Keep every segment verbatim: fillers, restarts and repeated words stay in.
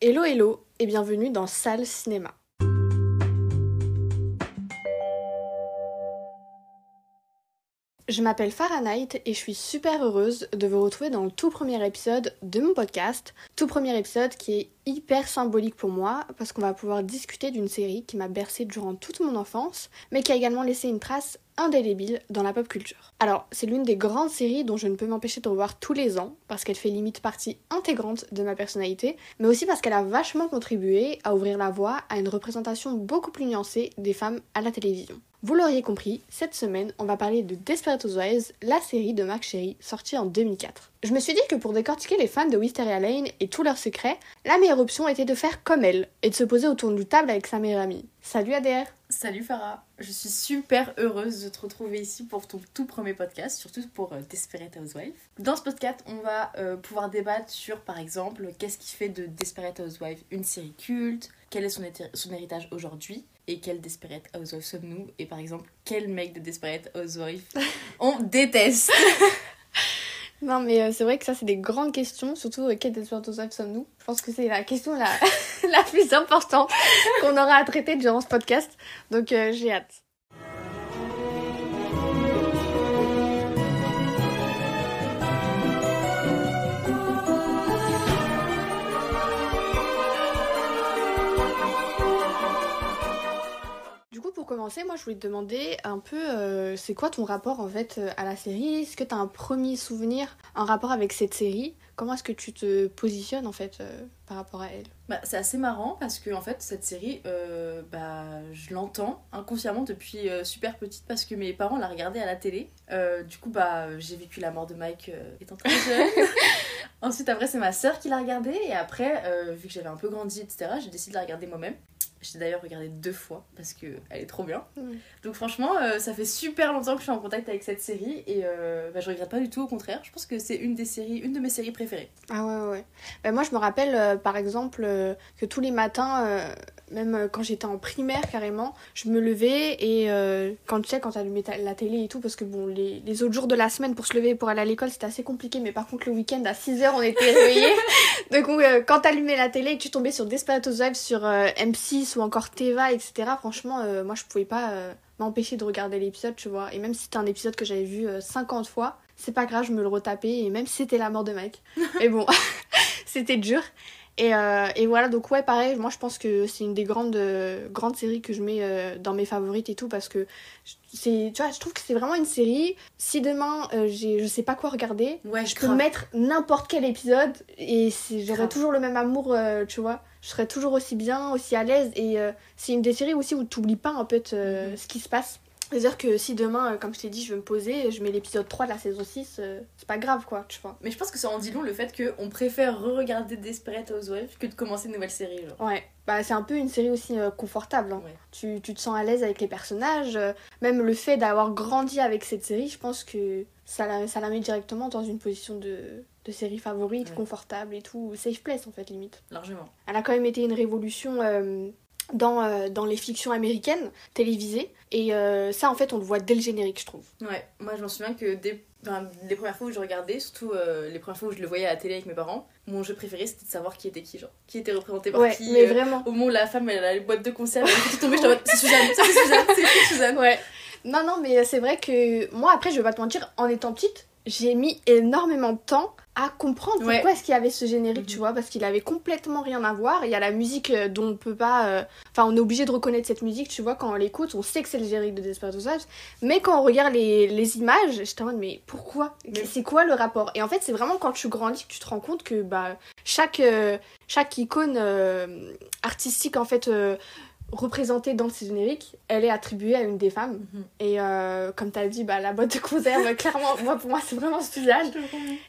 Hello hello et bienvenue dans Salle Cinéma. Je m'appelle Farah Knight et je suis super heureuse de vous retrouver dans le tout premier épisode de mon podcast. Tout premier épisode qui est hyper symbolique pour moi parce qu'on va pouvoir discuter d'une série qui m'a bercée durant toute mon enfance mais qui a également laissé une trace indélébile dans la pop culture. Alors, c'est l'une des grandes séries dont je ne peux m'empêcher de revoir tous les ans, parce qu'elle fait limite partie intégrante de ma personnalité, mais aussi parce qu'elle a vachement contribué à ouvrir la voie à une représentation beaucoup plus nuancée des femmes à la télévision. Vous l'auriez compris, cette semaine, on va parler de Desperate Housewives, la série de Marc Cherry, sortie en deux mille quatre. Je me suis dit que pour décortiquer les fans de Wisteria Lane et tous leurs secrets, la meilleure option était de faire comme elle, et de se poser autour d'une table avec sa meilleure amie. Salut A D R! Salut Farah, je suis super heureuse de te retrouver ici pour ton tout premier podcast, surtout pour euh, Desperate Housewives. Dans ce podcast, on va euh, pouvoir débattre sur, par exemple, qu'est-ce qui fait de Desperate Housewives une série culte, quel est son, éter- son héritage aujourd'hui, et quel Desperate Housewives sommes-nous, et par exemple, quel mec de Desperate Housewives on déteste. Non mais euh, c'est vrai que ça c'est des grandes questions, surtout euh, quel Desperate Housewives sommes-nous. Je pense que c'est la question la, la plus importante qu'on aura à traiter durant ce podcast, donc euh, j'ai hâte. Pour commencer, moi je voulais te demander un peu euh, c'est quoi ton rapport en fait à la série? Est-ce que t'as un premier souvenir, un rapport avec cette série? Comment est-ce que tu te positionnes en fait euh, par rapport à elle? Bah, c'est assez marrant parce que en fait cette série euh, bah, je l'entends inconsciemment depuis euh, super petite parce que mes parents la regardaient à la télé. Euh, du coup bah j'ai vécu la mort de Mike euh, étant très jeune. Ensuite après c'est ma sœur qui l'a regardée et après euh, vu que j'avais un peu grandi et cetera j'ai décidé de la regarder moi-même. Je l'ai d'ailleurs regardée deux fois parce qu'elle est trop bien. Mmh. Donc franchement, euh, ça fait super longtemps que je suis en contact avec cette série et euh, bah, je regrette pas du tout, au contraire. Je pense que c'est une des séries, une de mes séries préférées. Ah ouais, ouais. Bah, moi, je me rappelle euh, par exemple euh, que tous les matins, euh, même euh, quand j'étais en primaire carrément, je me levais et euh, quand tu sais, quand t'allumais la télé et tout, parce que bon, les, les autres jours de la semaine pour se lever et pour aller à l'école, c'était assez compliqué. Mais par contre, le week-end à six heures, on était réveillés. Donc euh, quand t'allumais la télé et que tu tombais sur Desperate Housewives, sur euh, M six, ou encore Teva, et cetera. Franchement, euh, moi, je pouvais pas euh, m'empêcher de regarder l'épisode, tu vois. Et même si c'était un épisode que j'avais vu euh, cinquante fois, c'est pas grave, je me le retapais. Et même si c'était la mort de Mike. Mais bon, c'était dur. Et, euh, et voilà, donc ouais, pareil, moi, je pense que c'est une des grandes, euh, grandes séries que je mets euh, dans mes favorites et tout, parce que, c'est, tu vois, je trouve que c'est vraiment une série. Si demain, euh, j'ai, je sais pas quoi regarder, ouais, je grave. peux mettre n'importe quel épisode et j'aurai toujours le même amour, euh, tu vois. Je serais toujours aussi bien, aussi à l'aise. Et euh, c'est une des séries aussi où tu n'oublies pas en fait euh, mmh. ce qui se passe. C'est-à-dire que si demain, euh, comme je t'ai dit, je veux me poser, je mets l'épisode trois de la saison six, euh, c'est pas grave quoi, tu vois. Mais je pense que ça en dit long le fait qu'on préfère re-regarder Desperate Housewives que de commencer une nouvelle série, genre. Ouais, bah c'est un peu une série aussi euh, confortable, hein. Ouais. Tu, tu te sens à l'aise avec les personnages. Euh, même le fait d'avoir grandi avec cette série, je pense que ça la, ça la met directement dans une position de... de séries favorites, ouais. confortables et tout, safe place en fait limite. Largement. Elle a quand même été une révolution euh, dans, euh, dans les fictions américaines télévisées et euh, ça en fait on le voit dès le générique je trouve. Ouais, moi je m'en souviens que dès enfin, les premières fois où je regardais, surtout euh, les premières fois où je le voyais à la télé avec mes parents, mon jeu préféré c'était de savoir qui était qui, genre qui était représenté par ouais, qui. Mais euh, vraiment. Au moment où la femme elle a les boîtes de conserve, elle est tombée, je t'en... c'est Suzanne, c'est Suzanne, c'est Suzanne. Ouais. Non non mais c'est vrai que moi après je vais pas te mentir, en étant petite j'ai mis énormément de temps à comprendre pourquoi ouais. est-ce qu'il y avait ce générique, mmh. tu vois, parce qu'il avait complètement rien à voir. Il y a la musique dont on peut pas... Euh... Enfin, on est obligé de reconnaître cette musique, tu vois, quand on l'écoute, on sait que c'est le générique de Desperate Housewives, mais quand on regarde les, les images, j'étais en mode, mais pourquoi mais... C'est quoi le rapport? Et en fait, c'est vraiment quand tu grandis que tu te rends compte que bah, chaque, euh, chaque icône euh, artistique, en fait... Euh, représentée dans ce générique, elle est attribuée à une des femmes. Mmh. Et euh, comme t'as dit, bah, la boîte de conserve, clairement, moi, pour moi, c'est vraiment Suzanne.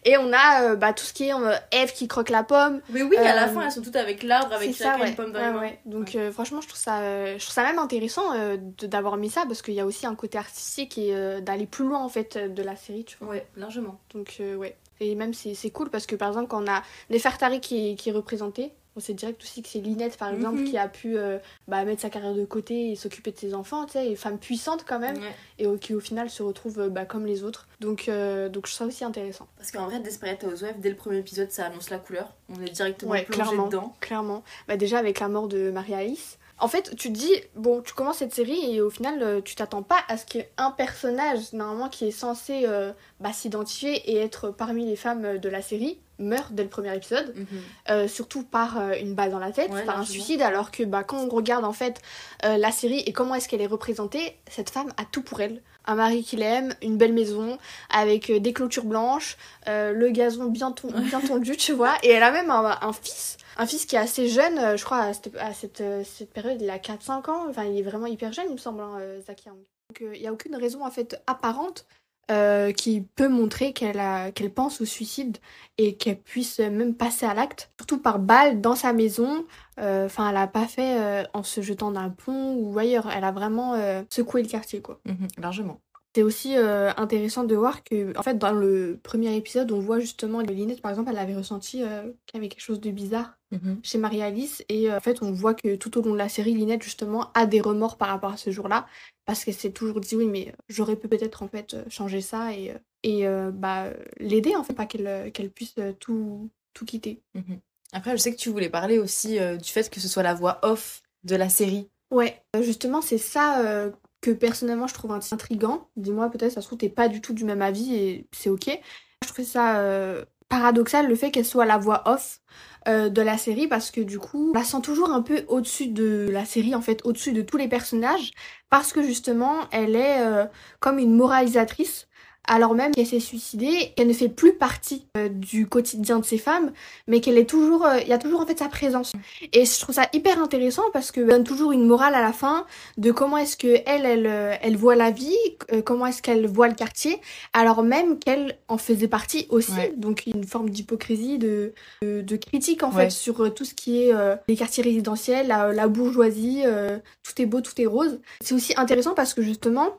Et on a euh, bah, tout ce qui est euh, Ève qui croque la pomme. Mais oui, euh, à la fin, elles sont toutes avec l'arbre, avec chacun ouais. une pomme dans la main. Ouais. Donc ouais. Euh, franchement, je trouve ça, euh, je trouve ça même intéressant euh, de, d'avoir mis ça, parce qu'il y a aussi un côté artistique et euh, d'aller plus loin, en fait, de la série, tu vois. Ouais, largement. Donc, euh, ouais. Et même, c'est, c'est cool, parce que, par exemple, quand on a Nefertari qui, qui est représentée, on sait direct aussi que c'est Lynette par exemple mm-hmm. qui a pu euh, bah, mettre sa carrière de côté et s'occuper de ses enfants, tu sais, et femme puissante quand même ouais. et au, qui au final se retrouve bah, comme les autres, donc, euh, donc je trouve ça aussi intéressant parce qu'en vrai Desperate Housewives dès le premier épisode ça annonce la couleur, on est directement ouais, plongé clairement, dedans clairement, bah, déjà avec la mort de Mary Alice. En fait, tu te dis, bon, tu commences cette série et au final, tu t'attends pas à ce qu'il y ait un personnage, normalement, qui est censé euh, bah, s'identifier et être parmi les femmes de la série, meurt dès le premier épisode, mm-hmm. euh, surtout par euh, une balle dans la tête, ouais, par largement. Un suicide, alors que bah, quand on regarde en fait euh, la série et comment est-ce qu'elle est représentée, cette femme a tout pour elle. Un mari qu'il aime, une belle maison, avec euh, des clôtures blanches, euh, le gazon bien, ton, bien tondu, tu vois, et elle a même un, un fils. Un fils qui est assez jeune, je crois, à cette, à cette, cette période, il a quatre cinq ans. Enfin, il est vraiment hyper jeune, il me semble, hein, Zakir. Donc, il n'y a aucune raison, en fait, apparente euh, qui peut montrer qu'elle, a, qu'elle pense au suicide et qu'elle puisse même passer à l'acte. Surtout par balle, dans sa maison. Enfin, euh, elle n'a pas fait euh, en se jetant d'un pont ou ailleurs. Elle a vraiment euh, secoué le quartier, quoi. Mmh, largement. C'est aussi euh, intéressant de voir que, en fait, dans le premier épisode, on voit justement Lynette, par exemple, elle avait ressenti euh, qu'il y avait quelque chose de bizarre mm-hmm. chez Mary Alice. Et euh, en fait, on voit que tout au long de la série, Lynette, justement, a des remords par rapport à ce jour-là. Parce qu'elle s'est toujours dit, oui, mais j'aurais pu peut-être, en fait, changer ça et, et euh, bah, l'aider, en fait, pas qu'elle, qu'elle puisse tout, tout quitter. Mm-hmm. Après, je sais que tu voulais parler aussi euh, du fait que ce soit la voix off de la série. Ouais, euh, justement, c'est ça... Euh, que personnellement je trouve intriguant. Dis-moi, peut-être ça se trouve t'es pas du tout du même avis et c'est ok. Je trouvais ça euh, paradoxal le fait qu'elle soit la voix off euh, de la série parce que du coup on la sent toujours un peu au-dessus de la série en fait, au-dessus de tous les personnages parce que justement elle est euh, comme une moralisatrice alors même qu'elle s'est suicidée, qu'elle ne fait plus partie euh, du quotidien de ces femmes, mais qu'elle est toujours, il euh, y a toujours en fait sa présence. Et je trouve ça hyper intéressant parce que elle donne toujours une morale à la fin de comment est-ce que elle, elle, elle voit la vie, euh, comment est-ce qu'elle voit le quartier, alors même qu'elle en faisait partie aussi. Ouais. Donc une forme d'hypocrisie, de, de, de critique en ouais. fait sur euh, tout ce qui est euh, les quartiers résidentiels, la, la bourgeoisie, euh, tout est beau, tout est rose. C'est aussi intéressant parce que justement.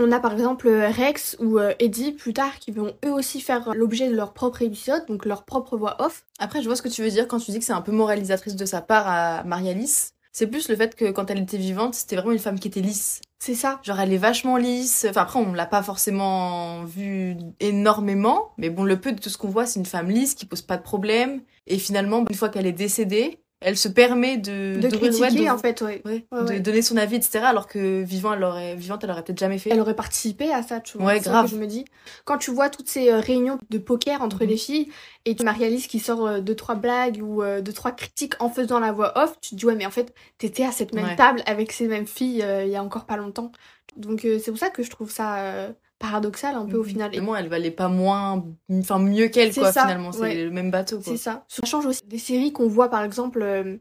On a par exemple Rex ou Eddie plus tard qui vont eux aussi faire l'objet de leur propre épisode, donc leur propre voix off. Après, je vois ce que tu veux dire quand tu dis que c'est un peu moralisatrice de sa part à Mary Alice. C'est plus le fait que quand elle était vivante, c'était vraiment une femme qui était lisse. C'est ça. Genre elle est vachement lisse. Enfin après, on l'a pas forcément vue énormément, mais bon, le peu de tout ce qu'on voit, c'est une femme lisse qui pose pas de problème. Et finalement, une fois qu'elle est décédée, elle se permet de... De critiquer, ouais, de, en fait, ouais. Ouais, ouais, de ouais. donner son avis, et cetera. Alors que vivant, elle aurait, vivante, elle aurait peut-être jamais fait. Elle aurait participé à ça, tu vois. Ouais, c'est grave. Ça que je me dis. Quand tu vois toutes ces réunions de poker entre mmh. les filles, et tu Mary Alice qui sort deux, trois blagues ou deux, trois critiques en faisant la voix off, tu te dis, ouais, mais en fait, t'étais à cette même ouais. table avec ces mêmes filles euh, il y a encore pas longtemps. Donc, euh, c'est pour ça que je trouve ça... Euh... paradoxal un peu mmh. au final. Et moi, elle valait pas moins, enfin mieux qu'elle c'est quoi ça, finalement, c'est ouais. le même bateau quoi. C'est ça. Ça change aussi des séries qu'on voit par exemple euh,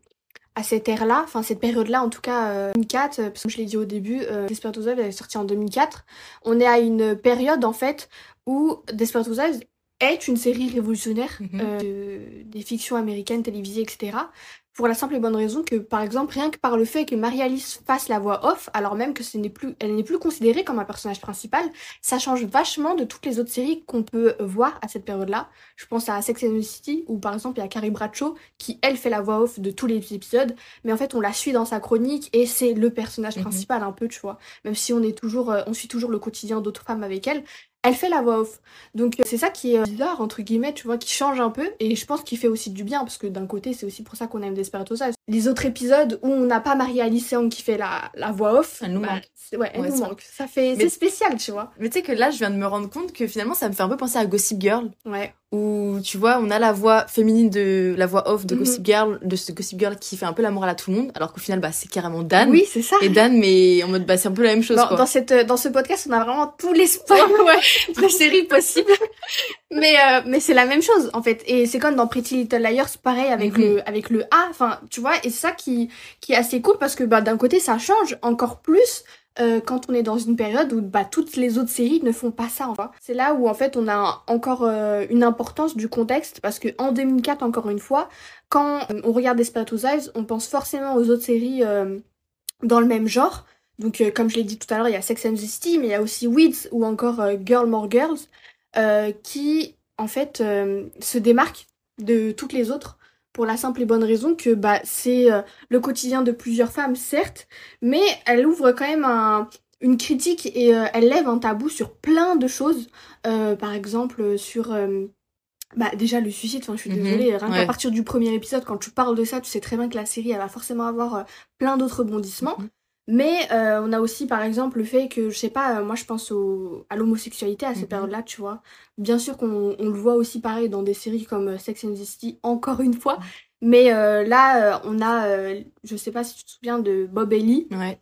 à cette ère-là, enfin cette période-là en tout cas euh, deux mille quatre, euh, parce que je l'ai dit au début, euh, Desperate Housewives est sortie en deux mille quatre. On est à une période en fait où Desperate Housewives est une série révolutionnaire mmh. euh, de, des fictions américaines télévisées et cetera. Pour la simple et bonne raison que, par exemple, rien que par le fait que Mary Alice fasse la voix off, alors même que ce n'est plus, elle n'est plus considérée comme un personnage principal, ça change vachement de toutes les autres séries qu'on peut voir à cette période-là. Je pense à Sex and the City, où par exemple il y a Carrie Bradshaw qui, elle, fait la voix off de tous les épisodes, mais en fait on la suit dans sa chronique et c'est le personnage mm-hmm. principal un peu, tu vois. Même si on est toujours, on suit toujours le quotidien d'autres femmes avec elle, elle fait la voix off. Donc euh, c'est ça qui est bizarre, entre guillemets, tu vois, qui change un peu. Et je pense qu'il fait aussi du bien, parce que d'un côté, c'est aussi pour ça qu'on aime Desperate Housewives. Les autres épisodes où on n'a pas Mary Alice qui fait la, la voix off, elle nous bah, manque. Ouais, elle ouais, nous ça. manque. Ça fait... Mais... C'est spécial, tu vois. Mais tu sais que là, je viens de me rendre compte que finalement, ça me fait un peu penser à Gossip Girl. Ouais. Où, tu vois, on a la voix féminine de... La voix off de mm-hmm. Gossip Girl, de ce Gossip Girl qui fait un peu la morale à tout le monde, alors qu'au final, bah, c'est carrément Dan. Oui, c'est ça. Et Dan, mais en mode, bah, c'est un peu la même chose, dans, quoi. Dans, cette, dans ce podcast, on a vraiment tous les spoilers de la série possible. mais, euh, mais c'est la même chose, en fait. Et c'est comme dans Pretty Little Liars, pareil, avec, mm-hmm. le, avec le A, enfin, tu vois, et c'est ça qui, qui est assez cool, parce que, bah, d'un côté, ça change encore plus... Euh, quand on est dans une période où bah, toutes les autres séries ne font pas ça. En fait. C'est là où en fait on a encore euh, une importance du contexte parce qu'en deux mille quatre, encore une fois, quand euh, on regarde Desperate Housewives, on pense forcément aux autres séries euh, dans le même genre. Donc euh, comme je l'ai dit tout à l'heure, il y a Sex and the City, mais il y a aussi Weeds ou encore euh, Girl More Girls euh, qui en fait euh, se démarquent de toutes les autres pour la simple et bonne raison que bah c'est euh, le quotidien de plusieurs femmes, certes, mais elle ouvre quand même un... une critique et euh, elle lève un tabou sur plein de choses, euh, par exemple sur euh, bah déjà le suicide, enfin je suis désolée, mm-hmm, rien ouais. qu'à partir du premier épisode quand tu parles de ça, tu sais très bien que la série elle va forcément avoir euh, plein d'autres rebondissements, mm-hmm. mais euh, on a aussi par exemple le fait que, je sais pas, euh, moi je pense au, à l'homosexualité à cette mm-hmm. période-là, tu vois, bien sûr qu'on on le voit aussi pareil dans des séries comme euh, Sex and the City encore une fois, mais euh, là euh, on a, euh, je sais pas si tu te souviens de Bob et Lee, ouais.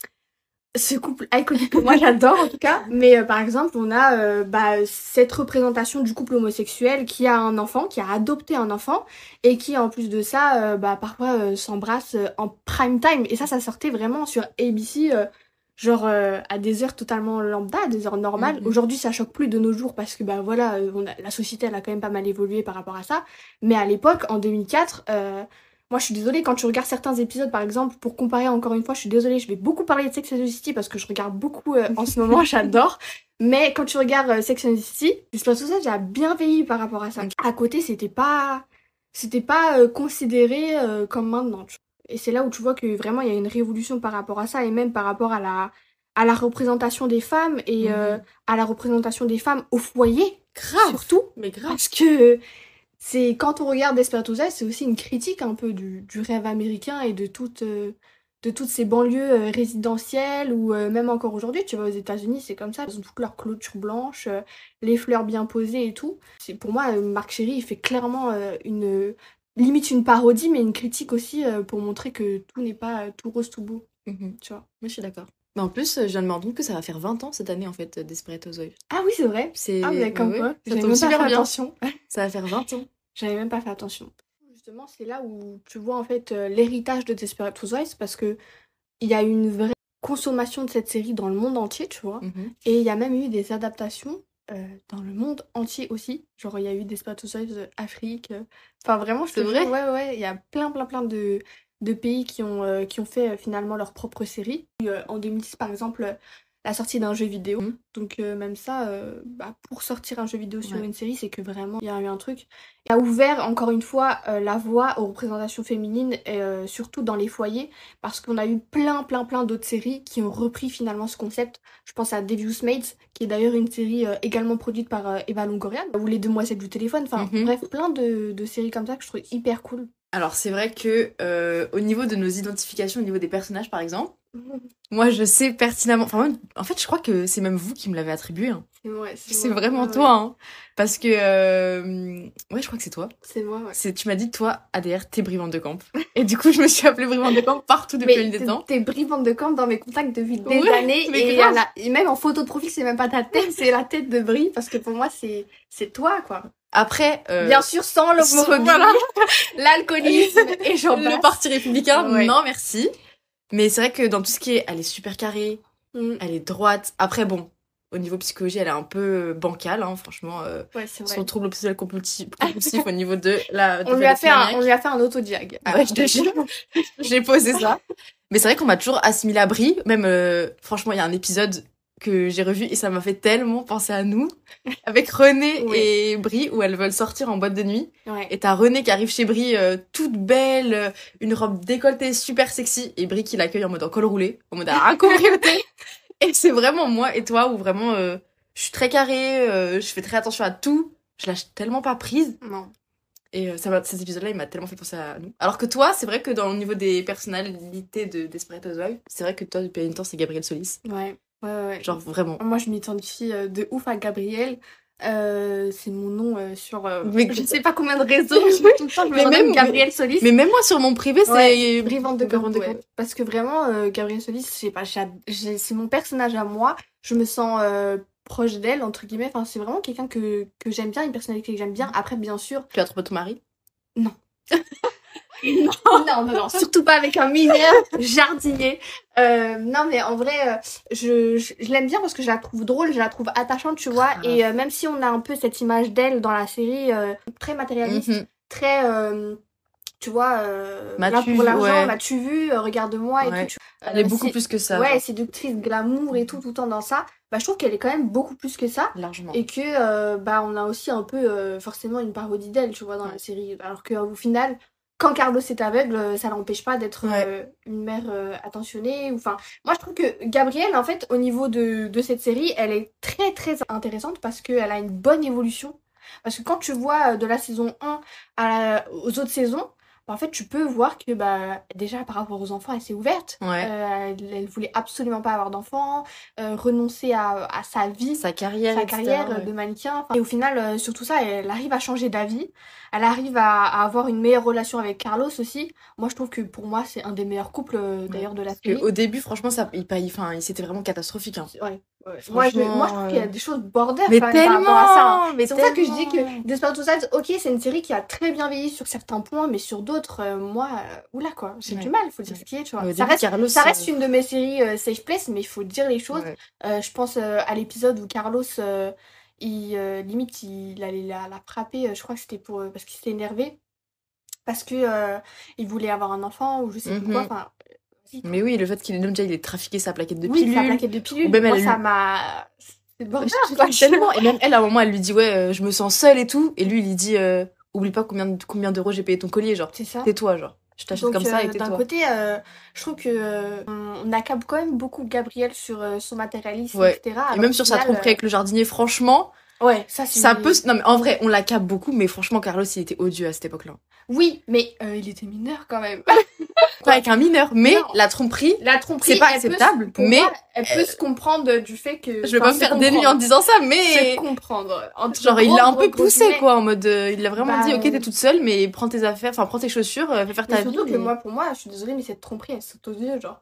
ce couple iconique que moi j'adore en tout cas, mais euh, par exemple on a euh, bah, cette représentation du couple homosexuel qui a un enfant, qui a adopté un enfant et qui en plus de ça euh, bah, parfois euh, s'embrasse euh, en prime time, et ça ça sortait vraiment sur A B C euh, genre euh, à des heures totalement lambda, à des heures normales. Mm-hmm. Aujourd'hui ça choque plus de nos jours parce que bah voilà, on a, la société elle a quand même pas mal évolué par rapport à ça, mais à l'époque en deux mille quatre euh, moi, je suis désolée, quand tu regardes certains épisodes, par exemple, pour comparer encore une fois, je suis désolée, je vais beaucoup parler de Sex and the City parce que je regarde beaucoup euh, en ce moment, j'adore. Mais quand tu regardes euh, Sex and the City, Desperate Housewives a bien vieilli par rapport à ça. Okay. À côté, c'était pas, c'était pas euh, considéré euh, comme maintenant. Et c'est là où tu vois que vraiment, il y a une révolution par rapport à ça et même par rapport à la, à la représentation des femmes et mmh. euh, à la représentation des femmes au foyer, grave, surtout, mais grave. Parce que... c'est quand on regarde Desperate Housewives, c'est aussi une critique un peu du, du rêve américain et de toutes euh, de toutes ces banlieues euh, résidentielles ou euh, même encore aujourd'hui, tu vas aux États-Unis, c'est comme ça, ils ont toutes leurs clôtures blanches, euh, les fleurs bien posées et tout. C'est pour moi euh, Marc Cherry, il fait clairement euh, une euh, limite une parodie mais une critique aussi euh, pour montrer que tout n'est pas euh, tout rose tout beau, mm-hmm. tu vois. Moi je suis d'accord. Mais en plus, je viens de me rendre compte que ça va faire vingt ans cette année, en fait, Desperate Housewives. Ah oui, c'est vrai. C'est... Ah, mais comme ouais, quoi. Ça tombe super bien. Attention. Ça va faire vingt ans. J'avais même pas fait attention. Justement, c'est là où tu vois, en fait, l'héritage de Desperate Housewives, parce que il y a une vraie consommation de cette série dans le monde entier, tu vois. Mm-hmm. Et il y a même eu des adaptations euh, dans le monde entier aussi. Genre, il y a eu Desperate Housewives Afrique. Enfin, vraiment, je c'est te vrai. Dis, ouais, ouais, il y a plein, plein, plein de... de pays qui ont, euh, qui ont fait euh, finalement leur propre série. Euh, en deux mille six, par exemple, euh, la sortie d'un jeu vidéo. Mmh. Donc euh, même ça, euh, bah, pour sortir un jeu vidéo sur ouais. une série, c'est que vraiment, il y a eu un truc. Et ça a ouvert, encore une fois, euh, la voie aux représentations féminines, et, euh, surtout dans les foyers, parce qu'on a eu plein, plein, plein d'autres séries qui ont repris finalement ce concept. Je pense à Devious Maids, qui est d'ailleurs une série euh, également produite par euh, Eva Longoria, ou Les Demoiselles du téléphone. Enfin, mmh. bref, plein de, de séries comme ça que je trouve hyper cool. Alors c'est vrai que euh, au niveau de nos identifications, au niveau des personnages par exemple, moi je sais pertinemment, enfin même, en fait je crois que c'est même vous qui me l'avez attribué. Hein. C'est moi, c'est, c'est moi. Vraiment ouais, toi, hein. Parce que, euh... ouais je crois que c'est toi. C'est moi, ouais. C'est... Tu m'as dit toi, A D R, t'es Bree Van de Kamp. Et du coup je me suis appelée Bree Van de Kamp partout depuis une des temps. T'es Bree Van de Kamp dans mes contacts depuis des ouais, années. Et, à la... et même en photo de profil, c'est même pas ta tête, c'est la tête de Bree, parce que pour moi c'est, c'est toi quoi. Après, euh, bien sûr, sans l'homophobie, voilà. l'alcoolisme et j'en passe. Le parti républicain, ouais. non merci. Mais c'est vrai que dans tout ce qui est, elle est super carrée, mm. elle est droite. Après bon, au niveau psychologie, elle est un peu bancale, hein, franchement. Euh, ouais, c'est vrai. Son trouble obsessionnel compulsif, compulsif au niveau de la. On de lui a fait un, on lui a fait un autodiag. Ah, ouais, je te jure, j'ai posé ça. Mais c'est vrai qu'on m'a toujours assimilé à Bree. Même, euh, franchement, il y a un épisode que j'ai revu et ça m'a fait tellement penser à nous avec René oui. et Bree où elles veulent sortir en boîte de nuit ouais. et t'as René qui arrive chez Bree euh, toute belle, une robe décolletée super sexy et Bree qui l'accueille en mode en col roulé, en mode à un courrioté et c'est vraiment moi et toi où vraiment euh, je suis très carrée, euh, je fais très attention à tout, je lâche tellement pas prise non. et euh, ça m'a, cet épisode là il m'a tellement fait penser à nous, alors que toi c'est vrai que dans le niveau des personnalités de Desperate Housewives c'est vrai que toi depuis un temps c'est Gabrielle Solis ouais Ouais, ouais. Genre vraiment. Moi je m'identifie de ouf à Gabrielle. Euh, c'est mon nom euh, sur euh, mais... je sais pas combien de réseaux. Tout le temps je me mais même Gabrielle Solis. Mais même moi sur mon privé c'est Bree Van de Kamp. Ouais. Parce que vraiment euh, Gabrielle Solis, je sais pas, j'ai... c'est mon personnage à moi. Je me sens euh, proche d'elle entre guillemets. Enfin c'est vraiment quelqu'un que que j'aime bien, une personnalité que j'aime bien. Après bien sûr. Tu as trouvé ton mari ? Non. Non, non, non, non, surtout pas avec un mineur jardinier. Euh, non, mais en vrai, je, je, je l'aime bien parce que je la trouve drôle, je la trouve attachante, tu vois. Ah. Et euh, même si on a un peu cette image d'elle dans la série, euh, très matérialiste, mm-hmm. très, euh, tu vois, euh, là pour l'argent, ouais. m'as-tu vu, euh, regarde-moi et ouais. tout. Tu... Elle est euh, beaucoup c'est... plus que ça. Ouais, séductrice, glamour et tout, tout le temps dans ça. Bah, je trouve qu'elle est quand même beaucoup plus que ça. Largement. Et que, euh, bah, on a aussi un peu, euh, forcément, une parodie d'elle, tu vois, dans ouais. la série. Alors qu'au final... quand Carlos est aveugle, ça l'empêche pas d'être ouais. euh, une mère euh, attentionnée. Enfin, moi, je trouve que Gabrielle, en fait, au niveau de, de cette série, elle est très, très intéressante parce qu'elle a une bonne évolution. Parce que quand tu vois de la saison un à la, aux autres saisons, bah, en fait, tu peux voir que bah, déjà, par rapport aux enfants, elle s'est ouverte. Ouais. Euh, elle, elle voulait absolument pas avoir d'enfants, euh, renoncer à, à sa vie, sa carrière, sa carrière ouais. de mannequin. Et au final, euh, sur tout ça, elle arrive à changer d'avis. Elle arrive à, à avoir une meilleure relation avec Carlos aussi. Moi, je trouve que pour moi, c'est un des meilleurs couples euh, d'ailleurs ouais. de la série. Au début, franchement, ça, il, il, il, c'était vraiment catastrophique. Hein. Ouais. Ouais, moi, je, moi, je trouve qu'il y a des choses border mais quand même, par rapport à ça. Hein. Mais c'est pour ça que je dis que Desperate Housewives, ok, c'est une série qui a très bien vieilli sur certains points, mais sur d'autres, euh, moi, oula quoi, j'ai ouais. du mal, faut dire ouais. ce qui est, tu vois. Ça reste, Carlos, ça reste une de mes séries euh, safe place, mais il faut dire les choses. Ouais. Euh, je pense euh, à l'épisode où Carlos, euh, il, euh, limite, il allait la, la frapper, euh, je crois que c'était pour, euh, parce qu'il s'était énervé, parce que euh, il voulait avoir un enfant, ou je sais mm-hmm. plus quoi, enfin... Mais oui, le fait qu'il ait déjà il ait trafiqué sa plaquette de pilules. Oui, sa plaquette de pilules. Moi, elle... ça m'a... C'est bon, tellement. Et même elle, à un moment, elle lui dit, ouais, euh, je me sens seule et tout. Et lui, il lui dit, euh, oublie pas combien, combien d'euros j'ai payé ton collier, genre. C'est ça. Tais-toi, genre. Je t'achète donc, comme ça euh, et tais-toi. D'un côté, euh, je trouve qu'on euh, accable quand même beaucoup Gabrielle sur euh, son matérialisme, ouais. et cetera. Et même sur final, sa tromperie euh... avec le jardinier, franchement... Ouais, ça c'est. Ça une... peut. Non, mais en vrai, on l'accable beaucoup, mais franchement, Carlos, il était odieux à cette époque-là. Oui, mais euh, il était mineur quand même. Pas avec un mineur, mais non. la tromperie. La tromperie, c'est pas acceptable, se... mais. Elle peut euh... se comprendre du fait que. Je vais enfin, pas me faire dénuer en disant ça, mais. Se comprendre. Entre genre, il l'a un peu poussé, quoi, quoi, en mode. Euh, il l'a vraiment bah, dit, ok, t'es toute seule, mais prends tes affaires, enfin, prends tes chaussures, euh, fais faire ta mais vie. Surtout que et... moi, pour moi, je suis désolée, mais cette tromperie, elle saute aux yeux, genre.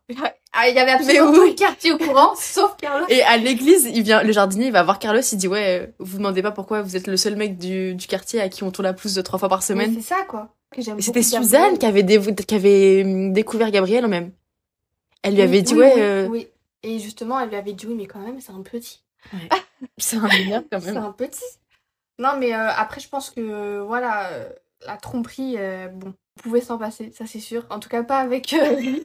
Ah, il y avait absolument oui. tout le quartier au courant, sauf Carlos. Et à l'église, il vient, le jardinier, il va voir Carlos, il dit, ouais, vous demandez pas pourquoi vous êtes le seul mec du, du quartier à qui on tourne la pousse de trois fois par semaine. Mais c'est ça, quoi. Que j'aime et c'était Suzanne qui avait, dé- qui avait découvert Gabrielle, même. Elle lui oui, avait dit, oui, ouais. Oui, euh... oui. Et justement, elle lui avait dit, oui, mais quand même, c'est un petit. Ouais. C'est un mineur, quand même. C'est un petit. Non, mais euh, après, je pense que, euh, voilà, euh, la tromperie, euh, bon, on pouvait s'en passer, ça c'est sûr. En tout cas, pas avec. Euh...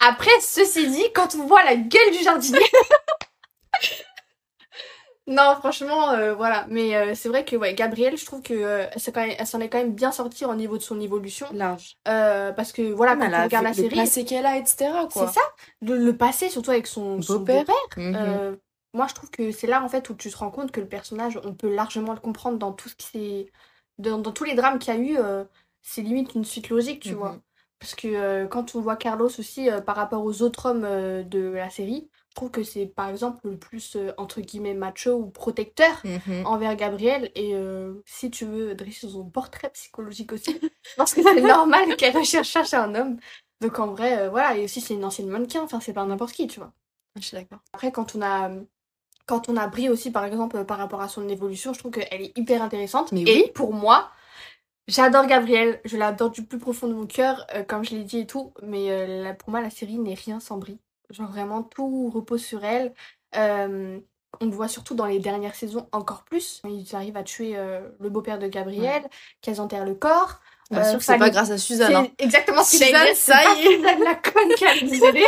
Après, ceci dit, quand on voit la gueule du jardinier... non, franchement, euh, voilà. Mais euh, c'est vrai que ouais, Gabrielle, je trouve que euh, c'est quand même, elle s'en est quand même bien sortie au niveau de son évolution. Large. Euh, parce que, voilà, quand on regarde la série... Le passé qu'elle a, et cetera. Quoi. C'est ça. Le, le passé, surtout avec son beau-père. Mm-hmm. Euh, moi, je trouve que c'est là, en fait, où tu te rends compte que le personnage, on peut largement le comprendre dans tout ce qui s'est... Dans, dans tous les drames qu'il y a eu, euh, c'est limite une suite logique, tu mm-hmm. vois. Parce que euh, quand on voit Carlos aussi euh, par rapport aux autres hommes euh, de la série, je trouve que c'est par exemple le plus euh, entre guillemets macho ou protecteur mm-hmm. envers Gabrielle. Et euh, si tu veux dresser son portrait psychologique aussi, je pense que c'est normal qu'elle recherche un homme. Donc en vrai, euh, voilà, et aussi c'est une ancienne mannequin, enfin c'est pas n'importe qui, tu vois. Je suis d'accord. Après, quand on a. Quand on a Bree aussi, par exemple, par rapport à son évolution, je trouve qu'elle est hyper intéressante. Mais et oui. pour moi. J'adore Gabrielle, je l'adore du plus profond de mon cœur, euh, comme je l'ai dit et tout, mais euh, là, pour moi, la série n'est rien sans Bree. Genre vraiment, tout repose sur elle. Euh, on le voit surtout dans les dernières saisons encore plus. Ils arrivent à tuer euh, le beau-père de Gabrielle, ouais. qu'elles enterrent le corps. Bien euh, sûr que c'est lui... pas grâce à Suzanne. C'est hein. exactement ce que Suzanne, ça y est. Suzanne, la conne qui a miséré.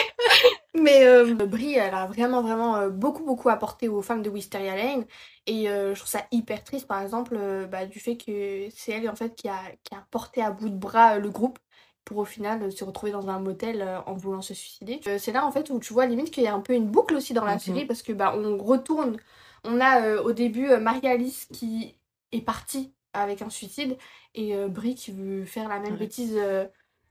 Mais euh, Bree, elle a vraiment, vraiment euh, beaucoup, beaucoup apporté aux femmes de Wisteria Lane. Et euh, je trouve ça hyper triste, par exemple, euh, bah, du fait que c'est elle, en fait, qui a, qui a porté à bout de bras euh, le groupe pour, au final, euh, se retrouver dans un motel euh, en voulant se suicider. Euh, c'est là, en fait, où tu vois, limite, qu'il y a un peu une boucle aussi dans la mm-hmm. série parce que bah, on retourne... On a, euh, au début, euh, Mary Alice qui est partie avec un suicide et euh, Bree qui veut faire la même ouais. bêtise euh,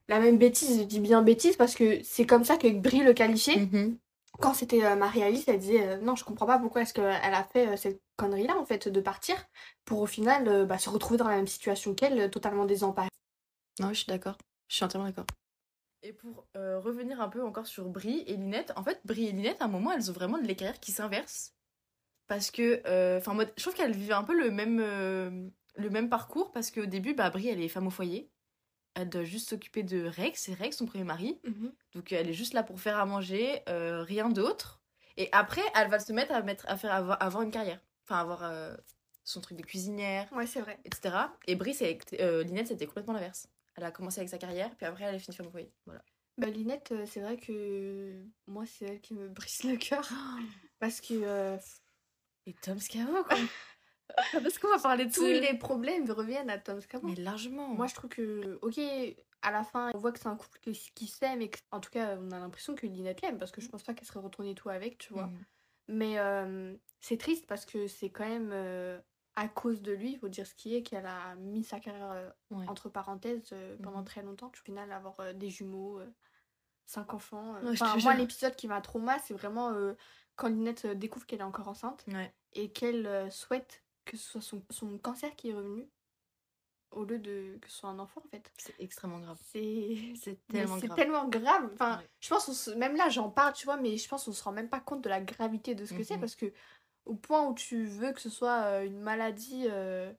la même bêtise, je dis bien bêtise parce que c'est comme ça que Bree le qualifiait mm-hmm. quand c'était euh, Mary Alice, elle disait euh, non je comprends pas pourquoi est-ce qu'elle a fait euh, cette connerie là en fait de partir pour au final euh, bah, se retrouver dans la même situation qu'elle euh, totalement désemparée. Non je suis d'accord, je suis entièrement d'accord. Et pour euh, revenir un peu encore sur Bree et Lynette, en fait Bree et Lynette à un moment elles ont vraiment des carrières qui s'inversent parce que enfin euh, moi je trouve qu'elles vivent un peu le même euh... le même parcours parce qu'au début, bah, Bree, elle est femme au foyer. Elle doit juste s'occuper de Rex. C'est Rex, son premier mari. Mm-hmm. Donc, elle est juste là pour faire à manger, euh, rien d'autre. Et après, elle va se mettre à, mettre, à, faire, à avoir une carrière. Enfin, avoir euh, son truc de cuisinière. Ouais, c'est vrai. Etc. Et Bree, c'est, euh, Lynette, c'était complètement l'inverse. Elle a commencé avec sa carrière, puis après, elle a fini femme au foyer. Voilà. Bah, Lynette, c'est vrai que moi, c'est elle qui me brise le cœur. Parce que... Euh... Et Tom Scavo, quoi. Parce qu'on va parler de tous les problèmes reviennent à Tom Scavo. Mais largement. Moi, je trouve que, ok, à la fin on voit que c'est un couple qui s'aime et que, en tout cas on a l'impression que Lynette l'aime parce que je pense pas qu'elle serait retournée tout avec, tu vois. Mmh. Mais euh, c'est triste parce que c'est quand même euh, à cause de lui, il faut dire ce qui est, qu'elle a mis sa carrière euh, ouais. entre parenthèses euh, pendant mmh. très longtemps. Au final, avoir euh, des jumeaux, euh, cinq enfants. Euh, ouais, enfin, moi, l'épisode qui m'a trauma, c'est vraiment euh, quand Lynette découvre qu'elle est encore enceinte ouais. et qu'elle euh, souhaite que ce soit son, son cancer qui est revenu au lieu de que ce soit un enfant, en fait. C'est extrêmement grave. C'est, c'est tellement c'est grave. C'est tellement grave. Enfin, ouais. Je pense, on se... même là, j'en parle, tu vois, mais je pense qu'on se rend même pas compte de la gravité de ce que mm-hmm. c'est, parce que au point où tu veux que ce soit une maladie euh,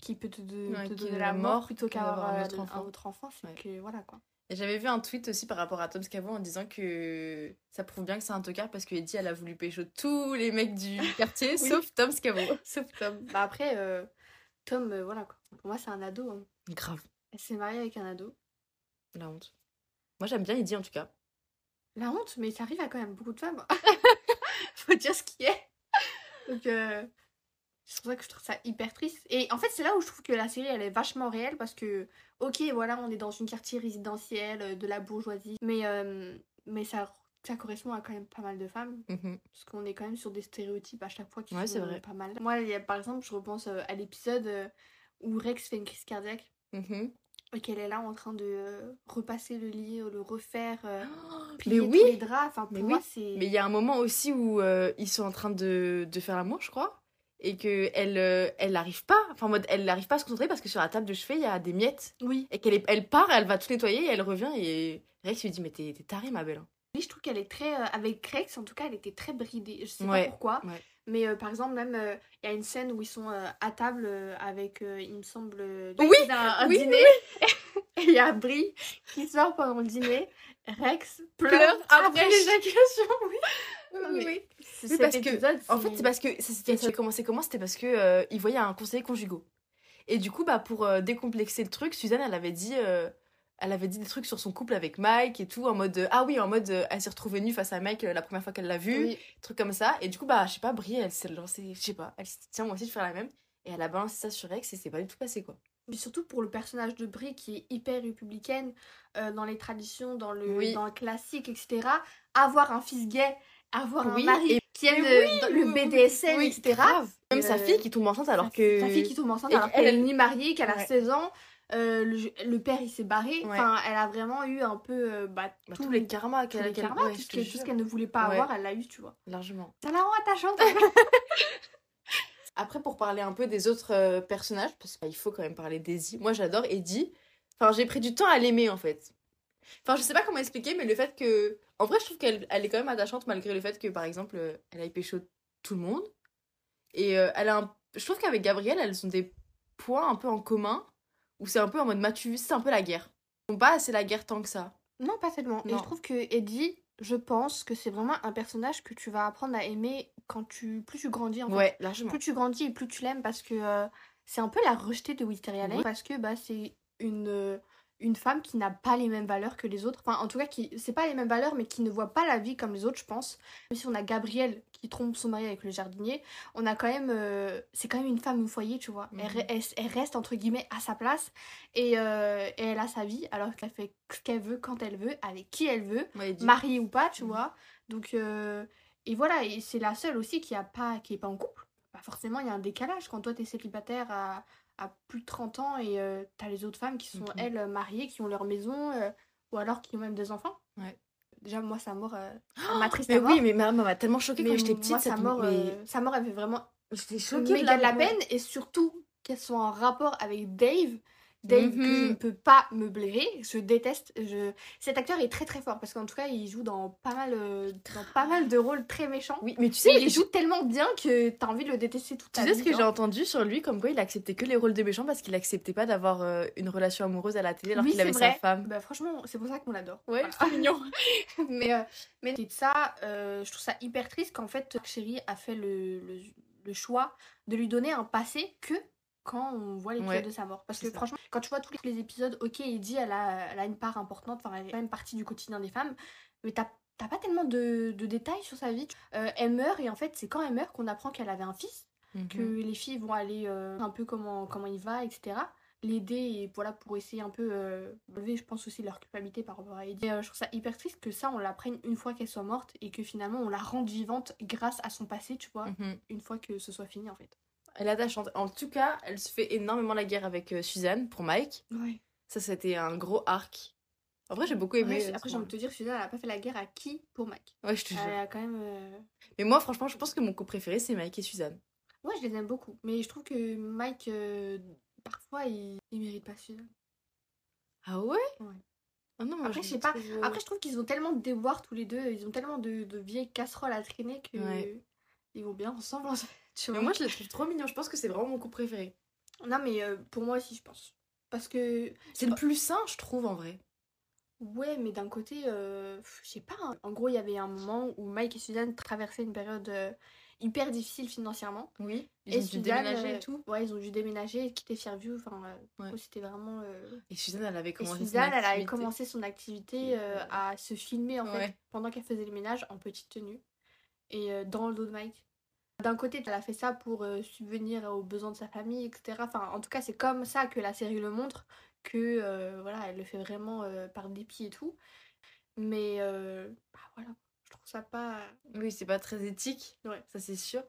qui peut te, de... ouais, te donner la mort, mort plutôt qu'avoir un autre enfant, un autre enfant c'est ouais. que voilà, quoi. Et j'avais vu un tweet aussi par rapport à Tom Scavo en disant que ça prouve bien que c'est un tocard parce que Eddie, elle a voulu pécho tous les mecs du quartier, oui. sauf Tom Scavo. Sauf Tom. Bah après... Euh... Tom, euh, voilà quoi. Pour moi, c'est un ado. Hein. Grave. Elle s'est mariée avec un ado. La honte. Moi, j'aime bien Eddie en tout cas. La honte, mais ça arrive à quand même beaucoup de femmes. Faut dire ce qui est. Donc, euh, c'est pour ça que je trouve ça hyper triste. Et en fait, c'est là où je trouve que la série, elle est vachement réelle parce que, ok, voilà, on est dans une quartier résidentiel, de la bourgeoisie, mais, euh, mais ça, ça correspond à quand même pas mal de femmes. Mm-hmm. Parce qu'on est quand même sur des stéréotypes à chaque fois qui ouais, sont c'est vrai. Pas mal. Moi, il y a, par exemple, je repense à l'épisode où Rex fait une crise cardiaque. Mm-hmm. Et qu'elle est là en train de repasser le lit, le refaire, oh, plier mais oui. tous les draps. Enfin, pour mais moi, oui. c'est... Mais il y a un moment aussi où euh, ils sont en train de, de faire l'amour, je crois. Et qu'elle euh, elle n'arrive pas. Enfin, mode, elle n'arrive pas à se concentrer parce que sur la table de chevet, il y a des miettes. Oui. Et qu'elle est, elle part, elle va tout nettoyer et elle revient. Et Rex lui dit, mais t'es, t'es tarée, ma belle. Je trouve qu'elle est très... Euh, avec Rex, en tout cas, elle était très bridée. Je sais ouais, pas pourquoi. Ouais. Mais euh, par exemple, même, il euh, y a une scène où ils sont euh, à table euh, avec, euh, il me semble... Euh, oui, un, un oui, dîner. Oui. Et il y a Bree qui sort pendant le dîner. Rex pleure, pleure après l'éjaculation. Oui. Oui, oui. C'est, oui, parce épisode, que, c'est... En fait, c'est parce que... Ça, c'était, ça commençait comment c'était parce qu'ils euh, voyaient un conseiller conjugal. Et du coup, bah, pour euh, décomplexer le truc, Suzanne, elle avait dit... Euh, Elle avait dit des trucs sur son couple avec Mike et tout, en mode... Euh, ah oui, en mode, euh, elle s'est retrouvée nue face à Mike euh, la première fois qu'elle l'a vu, oui. trucs comme ça. Et du coup, bah, je sais pas, Bree, elle s'est lancée, je sais pas, elle s'est dit, tiens, moi aussi, je vais faire la même. Et elle a balancé ça sur Rex et c'est pas du tout passé, quoi. Mais surtout pour le personnage de Bree, qui est hyper républicaine, euh, dans les traditions, dans le, oui. dans le classique, et cetera. Avoir un fils gay, avoir oui, un mari et... qui aime oui, le, le B D S M, oui, et cetera. Grave. Même euh... sa fille qui tombe enceinte alors que... Sa fille qui tombe enceinte et alors qu'elle est ni mariée, qu'elle ouais. a seize ans... Euh, le, le père il s'est barré, ouais. enfin, elle a vraiment eu un peu euh, bah, bah, tous les karmas qu'elle, les karmas, ouais, tout, tout ce qu'elle ne voulait pas ouais. avoir, elle l'a eu, tu vois. Largement. Ça la rend attachante. Après, pour parler un peu des autres euh, personnages, parce qu'il faut quand même parler d'Eddie. Moi j'adore Eddie. Enfin, j'ai pris du temps à l'aimer en fait. Enfin, je sais pas comment expliquer, mais le fait que. En vrai, je trouve qu'elle elle est quand même attachante malgré le fait que par exemple elle aille pécho tout le monde. Et euh, elle a un... je trouve qu'avec Gabrielle, elles ont des points un peu en commun. Ou c'est un peu en mode Mathieu, c'est un peu la guerre. Ils n'ont pas assez la guerre tant que ça. Non, pas tellement. Non. Et je trouve que Eddie, je pense que c'est vraiment un personnage que tu vas apprendre à aimer quand tu plus tu grandis. En fait. Ouais, largement. Plus tu grandis et plus tu l'aimes parce que euh, c'est un peu la rejetée de Wisteria Lane. Oui. Parce que bah, c'est une, euh, une femme qui n'a pas les mêmes valeurs que les autres. Enfin, en tout cas, qui c'est pas les mêmes valeurs, mais qui ne voit pas la vie comme les autres, je pense. Même si on a Gabrielle qui trompe son mari avec le jardinier, on a quand même... Euh, c'est quand même une femme au foyer, tu vois. Mmh. Elle, elle, elle reste, entre guillemets, à sa place. Et, euh, et elle a sa vie, alors qu'elle fait ce qu'elle veut, quand elle veut, avec qui elle veut, ouais, mariée ou pas, tu mmh. vois. Donc, euh, et voilà, et c'est la seule aussi qui n'est pas, pas en couple. Bah forcément, il y a un décalage. Quand toi, t'es célibataire à... à plus de trente ans et euh, t'as les autres femmes qui sont mm-hmm. elles mariées, qui ont leur maison euh, ou alors qui ont même des enfants. Ouais. Déjà moi sa mort euh, oh, m'attriste mais à mort. Oui, mais ma maman m'a tellement choquée mais quand j'étais petite. Moi, ça sa, mort, mais... euh, sa mort elle fait vraiment j'étais choquée méga de la, la peine et surtout qu'elle soit en rapport avec Dave Dave mm-hmm. que je ne peux pas me blairer, je déteste je... Cet acteur est très très fort parce qu'en tout cas il joue dans pas mal, euh, dans pas mal de rôles très méchants. Oui, mais tu sais, il je... joue tellement bien que t'as envie de le détester toute ta vie. Tu sais ce que j'ai entendu sur lui, comme quoi il acceptait que les rôles de méchants parce qu'il acceptait pas d'avoir euh, une relation amoureuse à la télé alors oui, qu'il avait vrai. Sa femme. Bah, franchement c'est pour ça qu'on l'adore. Ouais, voilà. C'est mignon. Mais euh, mais de ça euh, je trouve ça hyper triste qu'en fait Marc Cherry a fait le, le, le choix de lui donner un passé que quand on voit l'épisode ouais, de sa mort. Parce que ça. Franchement, quand tu vois tous les épisodes, ok, Eddie, elle a, elle a une part importante, enfin, elle est quand même partie du quotidien des femmes, mais t'as, t'as pas tellement de, de détails sur sa vie. Euh, elle meurt, et en fait, c'est quand elle meurt qu'on apprend qu'elle avait un fils, mm-hmm. que les filles vont aller euh, un peu comment, comment il va, et cetera. l'aider et voilà, pour essayer un peu euh, lever, je pense, aussi leur culpabilité par rapport à Eddie. Et, euh, je trouve ça hyper triste que ça on l'apprenne une fois qu'elle soit morte et que finalement on la rende vivante grâce à son passé, tu vois, mm-hmm. une fois que ce soit fini en fait. Elle est attachante. En tout cas, elle se fait énormément la guerre avec euh, Suzanne pour Mike. Ouais. Ça, c'était un gros arc. En vrai, j'ai beaucoup aimé. Ouais, après, j'ai envie de te dire, Suzanne, elle a pas fait la guerre à qui pour Mike. Ouais, je te jure. Elle a quand même. Euh... Mais moi, franchement, je pense que mon couple préféré, c'est Mike et Suzanne. Moi, ouais, je les aime beaucoup. Mais je trouve que Mike, euh, parfois, il... il mérite pas Suzanne. Ah ouais? Ouais. Oh non, moi, après, je sais pas. Trouve... Après, je trouve qu'ils ont tellement de déboires tous les deux. Ils ont tellement de, de vieilles casseroles à traîner que. Ouais. Ils vont bien ensemble. Tu vois. Mais moi, je les trouve trop mignons. Je pense que c'est vraiment mon couple préféré. Non, mais euh, pour moi aussi, je pense. Parce que. C'est le plus sain, je trouve, en vrai. Ouais, mais d'un côté, euh, je sais pas. Hein. En gros, il y avait un moment où Mike et Suzanne traversaient une période euh, hyper difficile financièrement. Oui. Ils et ont Suzanne, dû déménager et tout. Ouais, ils ont dû déménager, quitter Fairview. Enfin, euh, ouais. C'était vraiment. Euh... Et Suzanne, elle avait commencé. Et Suzanne, son elle avait commencé son activité euh, à se filmer en ouais. fait pendant qu'elle faisait le ménage en petite tenue et euh, dans le dos de Mike. D'un côté, elle a fait ça pour euh, subvenir aux besoins de sa famille, et cetera. Enfin, en tout cas, c'est comme ça que la série le montre. que euh, voilà, elle le fait vraiment euh, par dépit et tout, mais euh, bah voilà, je trouve ça pas... Oui, c'est pas très éthique, ouais. Ça c'est sûr,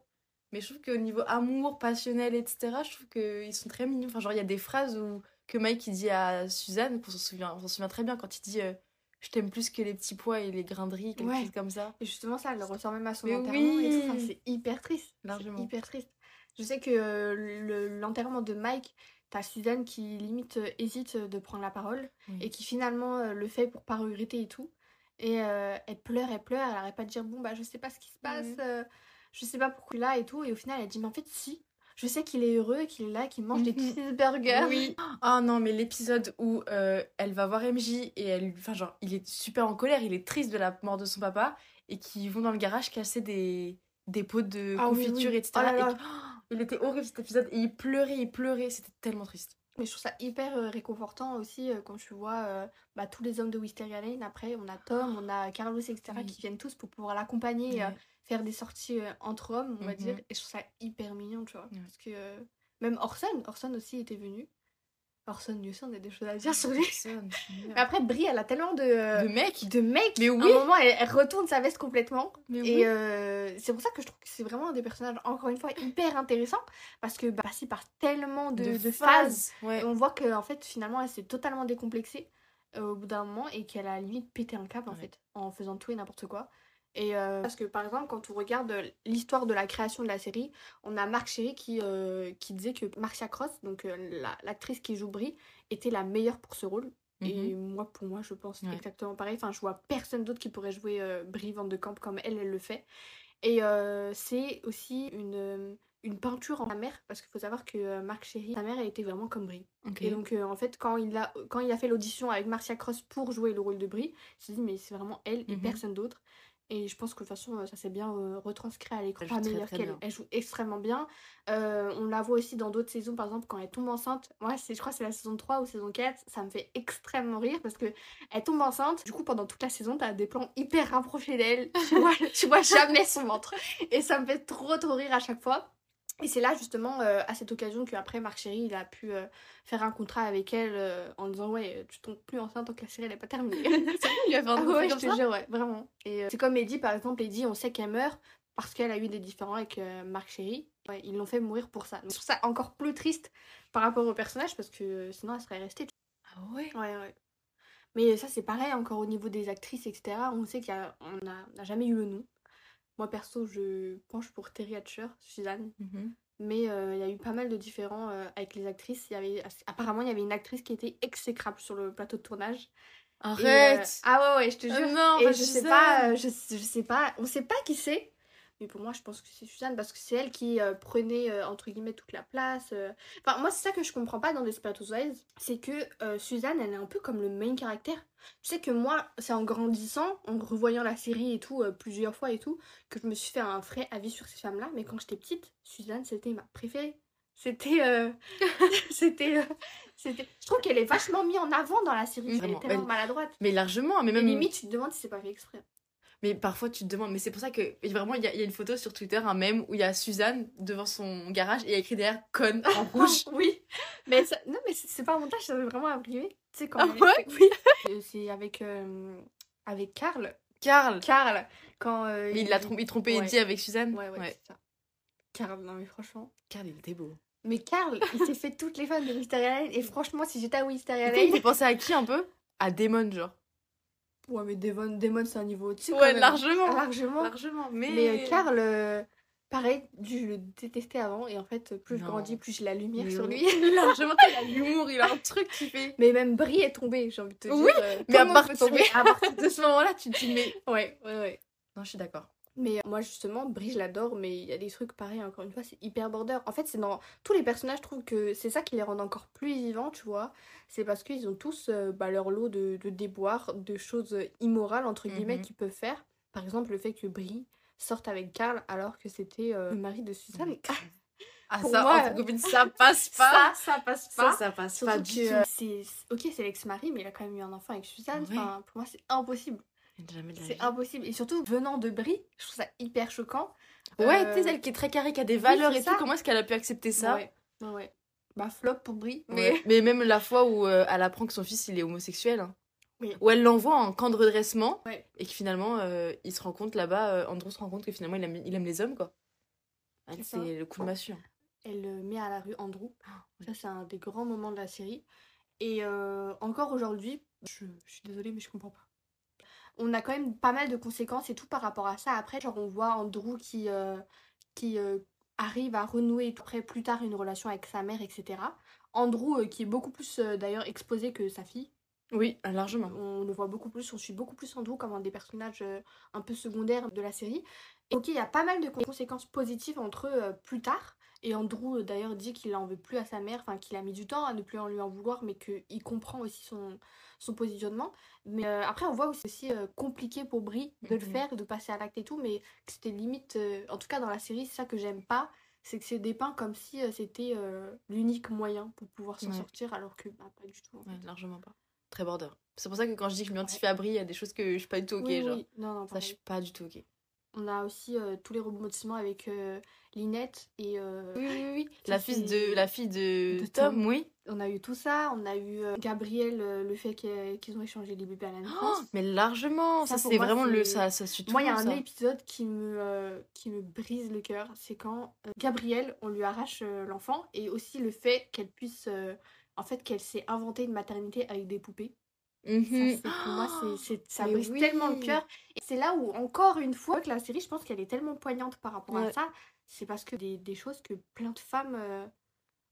mais je trouve qu'au niveau amour, passionnel, et cetera, je trouve qu'ils sont très mignons, enfin genre il y a des phrases où, que Mike il dit à Suzanne, on s'en souvient, on s'en souvient très bien, quand il dit euh, je t'aime plus que les petits pois et les grains de riz, quelque ouais. chose comme ça. Et justement ça, elle ressort même à son mais enterrement oui. et tout, enfin, c'est hyper triste, largement. C'est hyper triste. Je sais que euh, le, l'enterrement de Mike... T'as Suzanne qui limite euh, hésite de prendre la parole oui. et qui finalement euh, le fait pour pas regretter et tout. Et euh, elle pleure, elle pleure, elle arrête pas de dire bon bah je sais pas ce qui se passe, mmh. euh, je sais pas pourquoi là et tout. Et au final elle dit mais en fait si, je sais qu'il est heureux, qu'il est là, qu'il mange mmh. des cheeseburgers. Oui. Ah oh, non mais l'épisode où euh, elle va voir M J et elle, enfin genre il est super en colère, il est triste de la mort de son papa et qu'ils vont dans le garage casser des, des pots de ah, confiture oui, oui. et cetera. Oh là là. Et... Il était horrible cet épisode et il pleurait, il pleurait, c'était tellement triste. Mais je trouve ça hyper euh, réconfortant aussi euh, quand tu vois euh, bah, tous les hommes de Wisteria Lane. Après, on a Tom, on a Carlos, et cetera oui. qui viennent tous pour pouvoir l'accompagner, oui. euh, faire des sorties euh, entre hommes, on mm-hmm. va dire. Et je trouve ça hyper mignon, tu vois. Oui. Parce que euh, même Orson, Orson aussi était venu. Orson, lui aussi, on a des choses à dire sur lui. Mais après, Bree, elle a tellement de... Euh, de mecs. De mecs. Mais oui. À un moment, elle, elle retourne sa veste complètement. Mais et oui. euh, c'est pour ça que je trouve que c'est vraiment un des personnages, encore une fois, hyper intéressant. Parce que bah, c'est par tellement de, de, de phases. Ouais. On voit qu'en fait, finalement, elle s'est totalement décomplexée euh, au bout d'un moment et qu'elle a à la limite pété un câble, ouais. en fait, en faisant tout et n'importe quoi. Et euh, parce que par exemple quand on regarde l'histoire de la création de la série, on a Marc Cherry qui, euh, qui disait que Marcia Cross, donc euh, la, l'actrice qui joue Bree, était la meilleure pour ce rôle. Mm-hmm. Et moi pour moi je pense ouais. exactement pareil. Enfin je vois personne d'autre qui pourrait jouer euh, Bree Van de Kamp comme elle, elle le fait. Et euh, c'est aussi une, une peinture en sa mère parce qu'il faut savoir que euh, Marc Cherry, sa mère a été vraiment comme Bree. Okay. Et donc euh, en fait quand il, a, quand il a fait l'audition avec Marcia Cross pour jouer le rôle de Bree, il s'est dit mais c'est vraiment elle et mm-hmm. personne d'autre. Et je pense que de toute façon, ça s'est bien euh, retranscrit à l'écran. Elle joue, très, très bien. Elle joue extrêmement bien. Euh, on la voit aussi dans d'autres saisons, par exemple, quand elle tombe enceinte. Moi, c'est, je crois que c'est la saison trois ou saison quatre. Ça me fait extrêmement rire parce qu'elle tombe enceinte. Du coup, pendant toute la saison, t'as des plans hyper rapprochés d'elle. Tu vois, tu vois jamais son ventre. Et ça me fait trop, trop rire à chaque fois. Et c'est là, justement, euh, à cette occasion qu'après, Marc Cherry, il a pu euh, faire un contrat avec elle euh, en disant « Ouais, tu tombes plus enceinte tant que la série, elle n'est pas terminée. » Il a fait un ah ouais, je te jure, ouais, vraiment. Et euh, c'est comme Eddie, par exemple. Eddie, on sait qu'elle meurt parce qu'elle a eu des différends avec euh, Marc Cherry. Ouais, ils l'ont fait mourir pour ça. Donc, je trouve ça encore plus triste par rapport au personnage parce que euh, sinon, elle serait restée. Ah ouais ? Ouais, ouais. Mais ça, c'est pareil, encore au niveau des actrices, et cetera. On sait qu'on a, on a jamais eu le nom. Moi perso je penche pour Terry Hatcher, Suzanne, mm-hmm. mais il euh, y a eu pas mal de différends euh, avec les actrices. Y avait, apparemment il y avait une actrice qui était exécrable sur le plateau de tournage. Arrête. Et, euh, ah ouais ouais je te jure. Euh, non, et bah, je sais pas, euh, je, je sais pas, on sait pas qui c'est. Mais pour moi je pense que c'est Suzanne parce que c'est elle qui euh, prenait euh, entre guillemets toute la place. Euh... Enfin moi c'est ça que je comprends pas dans Desperate Housewives, c'est que euh, Suzanne elle est un peu comme le main character. Tu sais que moi c'est en grandissant, en revoyant la série et tout euh, plusieurs fois et tout, que je me suis fait un vrai avis sur ces femmes là. Mais quand j'étais petite, Suzanne c'était ma préférée. C'était, euh... c'était, euh... c'était. Je trouve qu'elle est vachement mise en avant dans la série. Vraiment, elle est tellement elle... maladroite. Mais largement, mais même. Et limite tu te demandes si c'est pas fait exprès. mais parfois tu te demandes, mais c'est pour ça que vraiment il y, y a une photo sur Twitter, un mème où il y a Suzanne devant son garage et il y a écrit derrière conne en rouge. Oui, mais ça, non mais c'est, c'est pas un montage, ça veut vraiment imprimer, tu sais quand ah on ouais, oui. Et c'est avec euh, avec Carl. Carl. Carl quand euh, mais il l'a trompé, il trompait ouais. Eddie avec Suzanne. Ouais ouais, ouais. C'est ça. Carl, non mais franchement, Carl il était beau. Mais Carl, il s'est fait toutes les fans de Wisteria Lane et franchement si j'étais à Wisteria Lane, il fait penser à qui un peu? À Damon genre. Ouais mais Damon, Damon c'est un niveau au-dessus. Ouais largement. largement. Largement. Mais, mais euh, Carl, euh, pareil, je le détestais avant et en fait plus non. je grandis, plus j'ai la lumière mais sur lui. Largement, il a l'humour, il a un truc qui fait. Mais même Bree est tombée, j'ai envie de te dire. Oui. Euh, mais à partir, à partir de ce moment-là, tu te dis mais. Ouais ouais ouais. Non je suis d'accord. Mais moi justement, Bree je l'adore, mais il y a des trucs pareils, encore une fois, c'est hyper border. En fait, c'est dans tous les personnages, je trouve que c'est ça qui les rend encore plus vivants, tu vois. C'est parce qu'ils ont tous euh, bah, leur lot de, de déboires, de choses immorales, entre guillemets, mm-hmm. qu'ils peuvent faire. Par exemple, le fait que Bree sorte avec Carl alors que c'était euh, le mari de Suzanne. Ah pour ça, moi, euh... ça passe pas. Ça, ça passe pas. Ça, ça passe surtout pas du tout. Euh, c'est... Ok, c'est l'ex-mari, mais il a quand même eu un enfant avec Suzanne. Ouais. Enfin, pour moi, c'est impossible. C'est vie. Impossible et surtout venant de Bree, je trouve ça hyper choquant. Ouais, euh... tu sais elle qui est très carrée, qui a des valeurs oui, et ça. Tout. Comment est-ce qu'elle a pu accepter ça? Ouais. Ouais. Bah flop pour Bree. Mais... Ouais. Mais même la fois où euh, elle apprend que son fils il est homosexuel, hein. Oui. Où elle l'envoie en camp de redressement ouais. et que finalement euh, il se rend compte là-bas, euh, Andrew se rend compte que finalement il aime, il aime les hommes quoi. Elle, c'est, c'est le coup de massue. Hein. Elle le met à la rue Andrew. Oh, oui. Ça c'est un des grands moments de la série et euh, encore aujourd'hui, je, je suis désolée mais je comprends pas. On a quand même pas mal de conséquences et tout par rapport à ça. Après, genre on voit Andrew qui, euh, qui euh, arrive à renouer après, plus tard une relation avec sa mère, et cetera. Andrew euh, qui est beaucoup plus euh, d'ailleurs exposé que sa fille. Oui, largement. On le voit beaucoup plus, on suit beaucoup plus Andrew comme un des personnages euh, un peu secondaires de la série. Et, ok, il y a pas mal de conséquences positives entre eux euh, plus tard. Et Andrew euh, d'ailleurs dit qu'il n'en veut plus à sa mère, enfin qu'il a mis du temps à ne plus en lui en vouloir, mais qu'il comprend aussi son... son positionnement, mais euh, après on voit aussi, aussi euh, compliqué pour Bree de le mmh. faire, de passer à l'acte et tout, mais que c'était limite, euh, en tout cas dans la série, c'est ça que j'aime pas, c'est que c'est dépeint comme si euh, c'était euh, l'unique moyen pour pouvoir s'en ouais. sortir, alors que bah, pas du tout. En ouais, fait. Largement pas. Très border. C'est pour ça que quand je dis que je m'identifie ouais. à Bree, il y a des choses que je suis pas du tout ok, oui, genre. Oui. Non, non, ça je suis pas du tout ok. On a aussi euh, tous les rebondissements avec euh, Lynette et... Euh, oui, oui, oui. La, fille de, la fille de, de Tom, Tom, oui. On a eu tout ça. On a eu euh, Gabrielle, euh, le fait qu'ils, qu'ils ont échangé les bébés à la naissance. Oh, mais largement. Ça, ça c'est moi, vraiment c'est... le... Ça, ça suit tout. Moi, il y a un ça. épisode qui me, euh, qui me brise le cœur. C'est quand euh, Gabrielle, on lui arrache euh, l'enfant. Et aussi le fait qu'elle puisse... Euh, en fait, qu'elle s'est inventée une maternité avec des poupées. Mm-hmm. Ça, c'est, pour moi c'est, c'est, ça brise oui. tellement le cœur et c'est là où encore une fois que la série je pense qu'elle est tellement poignante par rapport ouais. à ça, c'est parce que des, des choses que plein de femmes euh,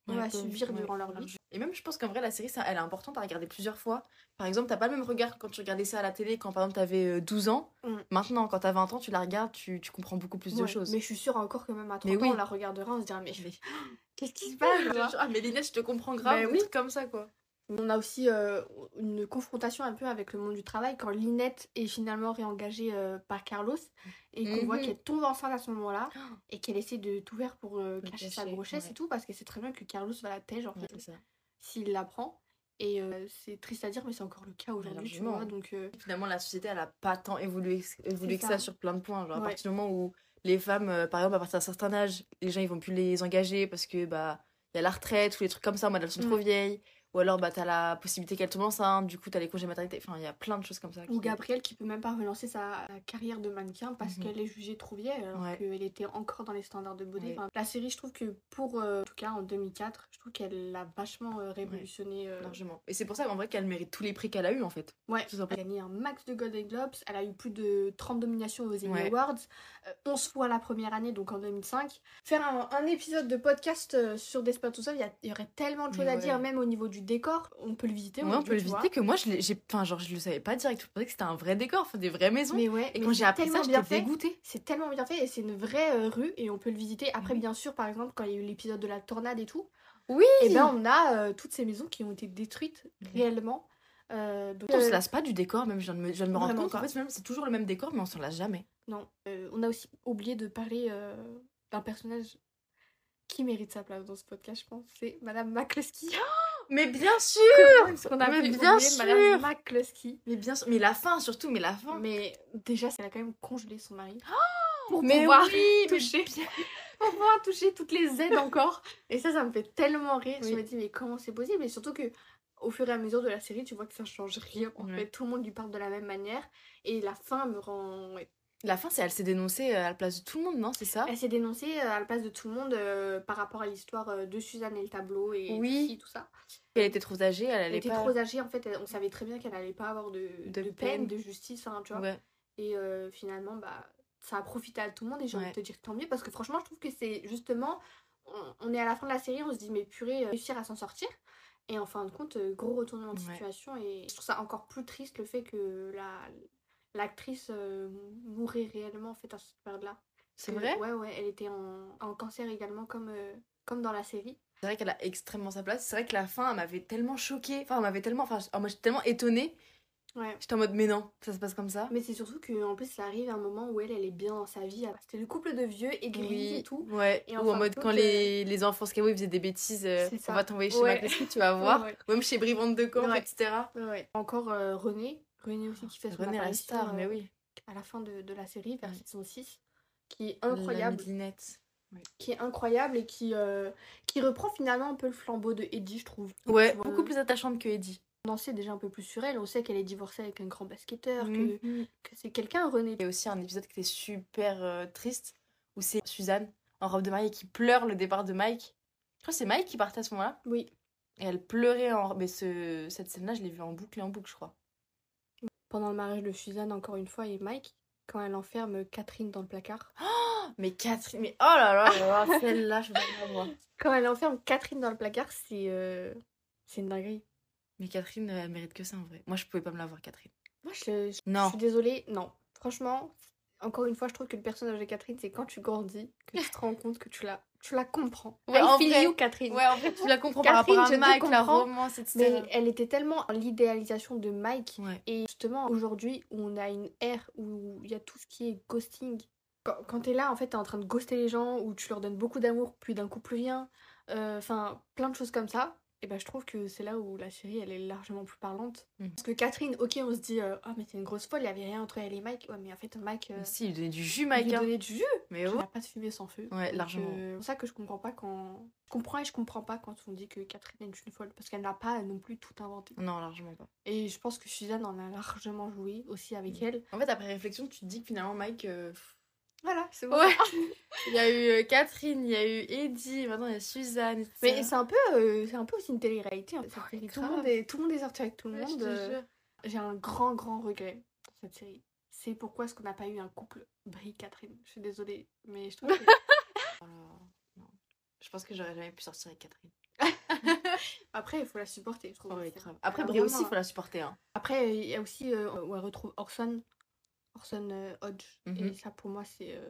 ouais, vont subir ouais, durant ouais, leur vie. Et même je pense qu'en vrai la série ça, elle est importante à regarder plusieurs fois. Par exemple t'as pas le même regard quand tu regardais ça à la télé quand par exemple t'avais douze ans mm. maintenant quand t'as vingt ans tu la regardes tu, tu comprends beaucoup plus ouais, de choses. Mais je suis sûre encore que même à trente mais ans oui. on la regardera, on se dira mais je vais... qu'est-ce qui se passe? Ah mais Lynette je te comprends grave bah, oui. comme ça quoi. On a aussi euh, une confrontation un peu avec le monde du travail quand Lynette est finalement réengagée euh, par Carlos et qu'on mm-hmm. voit qu'elle tombe enceinte à ce moment-là et qu'elle essaie de tout faire pour euh, cacher caché, sa grossesse ouais. et tout parce qu'elle sait très bien que Carlos va la pêche en fait, ouais, s'il l'apprend. Et euh, c'est triste à dire mais c'est encore le cas aujourd'hui tu vois donc euh... finalement la société elle a pas tant évolué, évolué que ça. ça sur plein de points genre ouais. à partir du moment où les femmes euh, par exemple à partir d'un certain âge les gens ils vont plus les engager parce que bah il y a la retraite ou les trucs comme ça moi elles sont ouais. trop vieilles. Ou alors, bah, t'as la possibilité qu'elle tombe enceinte, du coup, t'as les congés maternité. Enfin, il y a plein de choses comme ça. Ou Gabrielle qui peut même pas relancer sa carrière de mannequin parce mm-hmm. qu'elle est jugée trop vieille, alors ouais. qu'elle était encore dans les standards de beauté. Ouais. Enfin, la série, je trouve que pour, euh, en tout cas, en deux mille quatre, je trouve qu'elle l'a vachement euh, révolutionnée. Ouais. Euh... Largement. Et c'est pour ça, en vrai, qu'elle mérite tous les prix qu'elle a eu, en fait. Ouais. Elle a gagné un max de Golden Globes, elle a eu plus de trente nominations aux Emmy ouais. Awards, euh, onze fois la première année, donc en deux mille cinq. Faire un, un épisode de podcast euh, sur Desperate Housewives, il y aurait tellement de choses ouais. à dire, même au niveau du décor, on peut le visiter. Ouais, on peut le visiter vois. Que moi, je, l'ai, j'ai, enfin, genre, je le savais pas direct. Je pensais que c'était un vrai décor, enfin, des vraies maisons. Mais ouais, et quand j'ai appris ça, j'étais dégoûtée. C'est tellement bien fait et c'est une vraie euh, rue et on peut le visiter. Après, mmh. bien sûr, par exemple, quand il y a eu l'épisode de la tornade et tout, oui, et ben on a euh, toutes ces maisons qui ont été détruites mmh. réellement. Euh, donc, on euh... se lasse pas du décor, même je viens de me, je viens de me rendre compte. En fait, c'est toujours le même décor, mais on s'en lasse jamais. Non, euh, on a aussi oublié de parler euh, d'un personnage qui mérite sa place dans ce podcast, je pense. C'est Madame McCluskey. Mais bien sûr. Parce qu'on a mais bien oublier, sûr. Madame McCluskey. Mais bien sûr. Mais la fin surtout. Mais la fin. Mais déjà, elle a quand même congelé son mari. Oh, pour mais pouvoir oui, toucher. Mais... pour pouvoir toucher toutes les aides encore. Et ça, ça me fait tellement rire. Oui. Je me dis mais comment c'est possible? Et surtout que au fur et à mesure de la série, tu vois que ça change rien. En ouais. fait, tout le monde lui parle de la même manière. Et la fin me rend. Ouais. La fin, c'est elle s'est dénoncée à la place de tout le monde, non? C'est ça? Elle s'est dénoncée à la place de tout le monde euh, par rapport à l'histoire de Suzanne et le tableau et oui. tout ça. Elle était trop âgée, elle allait elle pas... Elle était trop âgée, en fait, on savait très bien qu'elle allait pas avoir de, de, de peine, peine, de justice, hein, tu vois. Ouais. Et euh, finalement, bah, ça a profité à tout le monde et j'ai ouais. envie de te dire tant mieux parce que franchement, je trouve que c'est justement... On, on est à la fin de la série, on se dit mais purée, euh, réussir à s'en sortir. Et en fin de compte, gros retournement de ouais. situation et je trouve ça encore plus triste le fait que la... l'actrice euh, mourait réellement en fait à cette période-là. C'est vrai ? Ouais, ouais, elle était en, en cancer également comme, euh, comme dans la série. C'est vrai qu'elle a extrêmement sa place. C'est vrai que la fin, elle m'avait tellement choquée. Enfin, elle m'avait tellement... Enfin, moi, j'étais tellement étonnée. Ouais. J'étais en mode, mais non, ça se passe comme ça. Mais c'est surtout qu'en plus, ça arrive à un moment où elle, elle est bien dans sa vie. C'était le couple de vieux aigris oui. et tout. Ouais, et en ou en mode quand que... les, les enfants Scavo, ils faisaient des bêtises. Euh, on va t'envoyer chez ouais. McCluskey, tu vas voir. ouais. Même chez Bree Van de Kamp, ouais. et cetera. Ouais. Encore euh, René. René aussi qui fait son René apparition la star, euh, mais oui. à la fin de, de la série, vers oui. saison six, qui est incroyable. Lynette. Oui. Qui est incroyable et qui, euh, qui reprend finalement un peu le flambeau de Eddie, je trouve. Ouais, vois, beaucoup euh... plus attachante que Eddie. On en sait déjà un peu plus sur elle, on sait qu'elle est divorcée avec un grand basketteur, mm-hmm. que, que c'est quelqu'un, René. Il y a aussi un épisode qui était super euh, triste, où c'est Suzanne, en robe de mariée, qui pleure le départ de Mike. Je crois que c'est Mike qui partait à ce moment-là. Oui. Et elle pleurait en... Mais ce... cette scène-là, je l'ai vue en boucle et en boucle, je crois. Pendant le mariage de Suzanne, encore une fois, et Mike, quand elle enferme Catherine dans le placard. Oh, mais Catherine, mais oh là là, oh, celle-là, je ne peux pas voir. Quand elle enferme Catherine dans le placard, c'est, euh... c'est une dinguerie. Mais Catherine, elle mérite que ça en vrai. Moi, je ne pouvais pas me la voir, Catherine. Moi, je, je... je suis désolée, non. Franchement, encore une fois, je trouve que le personnage de Catherine, c'est quand tu grandis, que tu te rends compte que tu la, tu la comprends. Ouais, I en feel vrai... you, Catherine. Ouais, en fait, tu la comprends Catherine, par rapport à Mike, la romance, et cetera. Mais elle était tellement en l'idéalisation de Mike. Ouais. Et justement, aujourd'hui, on a une ère où il y a tout ce qui est ghosting. Quand, quand t'es là, en fait, t'es en train de ghoster les gens, où tu leur donnes beaucoup d'amour, puis d'un coup, plus rien. Enfin, euh, plein de choses comme ça. Et ben, je trouve que c'est là où la série, elle est largement plus parlante. Mmh. Parce que Catherine, ok, on se dit, euh, oh, mais t'es une grosse folle, il n'y avait rien entre elle et Mike. Ouais, mais en fait, Mike. Euh, mais si, il donnait du jus, Mike. Il hein. donnait du jus. Mais ouais. Il n'a pas de fumée sans feu. Ouais, largement. Euh, c'est pour ça que je comprends pas quand. Je comprends et je comprends pas quand on dit que Catherine est une folle. Parce qu'elle n'a pas non plus tout inventé. Non, largement pas. Et je pense que Suzanne en a largement joué aussi avec mmh. elle. En fait, après réflexion, tu te dis que finalement, Mike. Euh... Voilà, c'est bon. Ouais. Il y a eu Catherine, il y a eu Eddie, maintenant il y a Suzanne. Mais c'est un peu, euh, c'est un peu aussi une télé-réalité. En fait. Oh, tout, le monde est, tout le monde est sorti avec tout le ouais, monde. Euh... J'ai un grand, grand regret dans cette série. C'est pourquoi est-ce qu'on n'a pas eu un couple Bree-Catherine. Je suis désolée, mais je trouve que... euh, non. Je pense que j'aurais jamais pu sortir avec Catherine. Après, il faut la supporter, je trouve. Ouais, après, Bree aussi, il faut la supporter. Hein. Après, il y a aussi euh, où elle retrouve Orson. Orson Hodge, mm-hmm. et ça pour moi c'est, euh,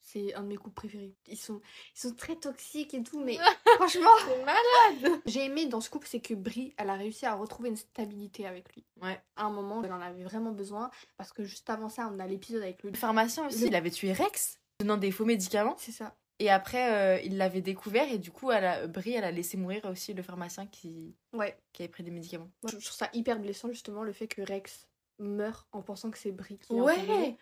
c'est un de mes couples préférés. Ils sont, ils sont très toxiques et tout, mais franchement, c'est malade. J'ai aimé dans ce couple, c'est que Bree, elle a réussi à retrouver une stabilité avec lui. Ouais. À un moment, elle en avait vraiment besoin, parce que juste avant ça, on a l'épisode avec le pharmacien aussi. Le... Il avait tué Rex, donnant des faux médicaments. C'est ça. Et après, euh, il l'avait découvert, et du coup, elle a... Bree, elle a laissé mourir aussi le pharmacien qui, ouais. qui avait pris des médicaments. Ouais. Je, je trouve ça hyper blessant, justement, le fait que Rex meurt en pensant que c'est Bree qui ouais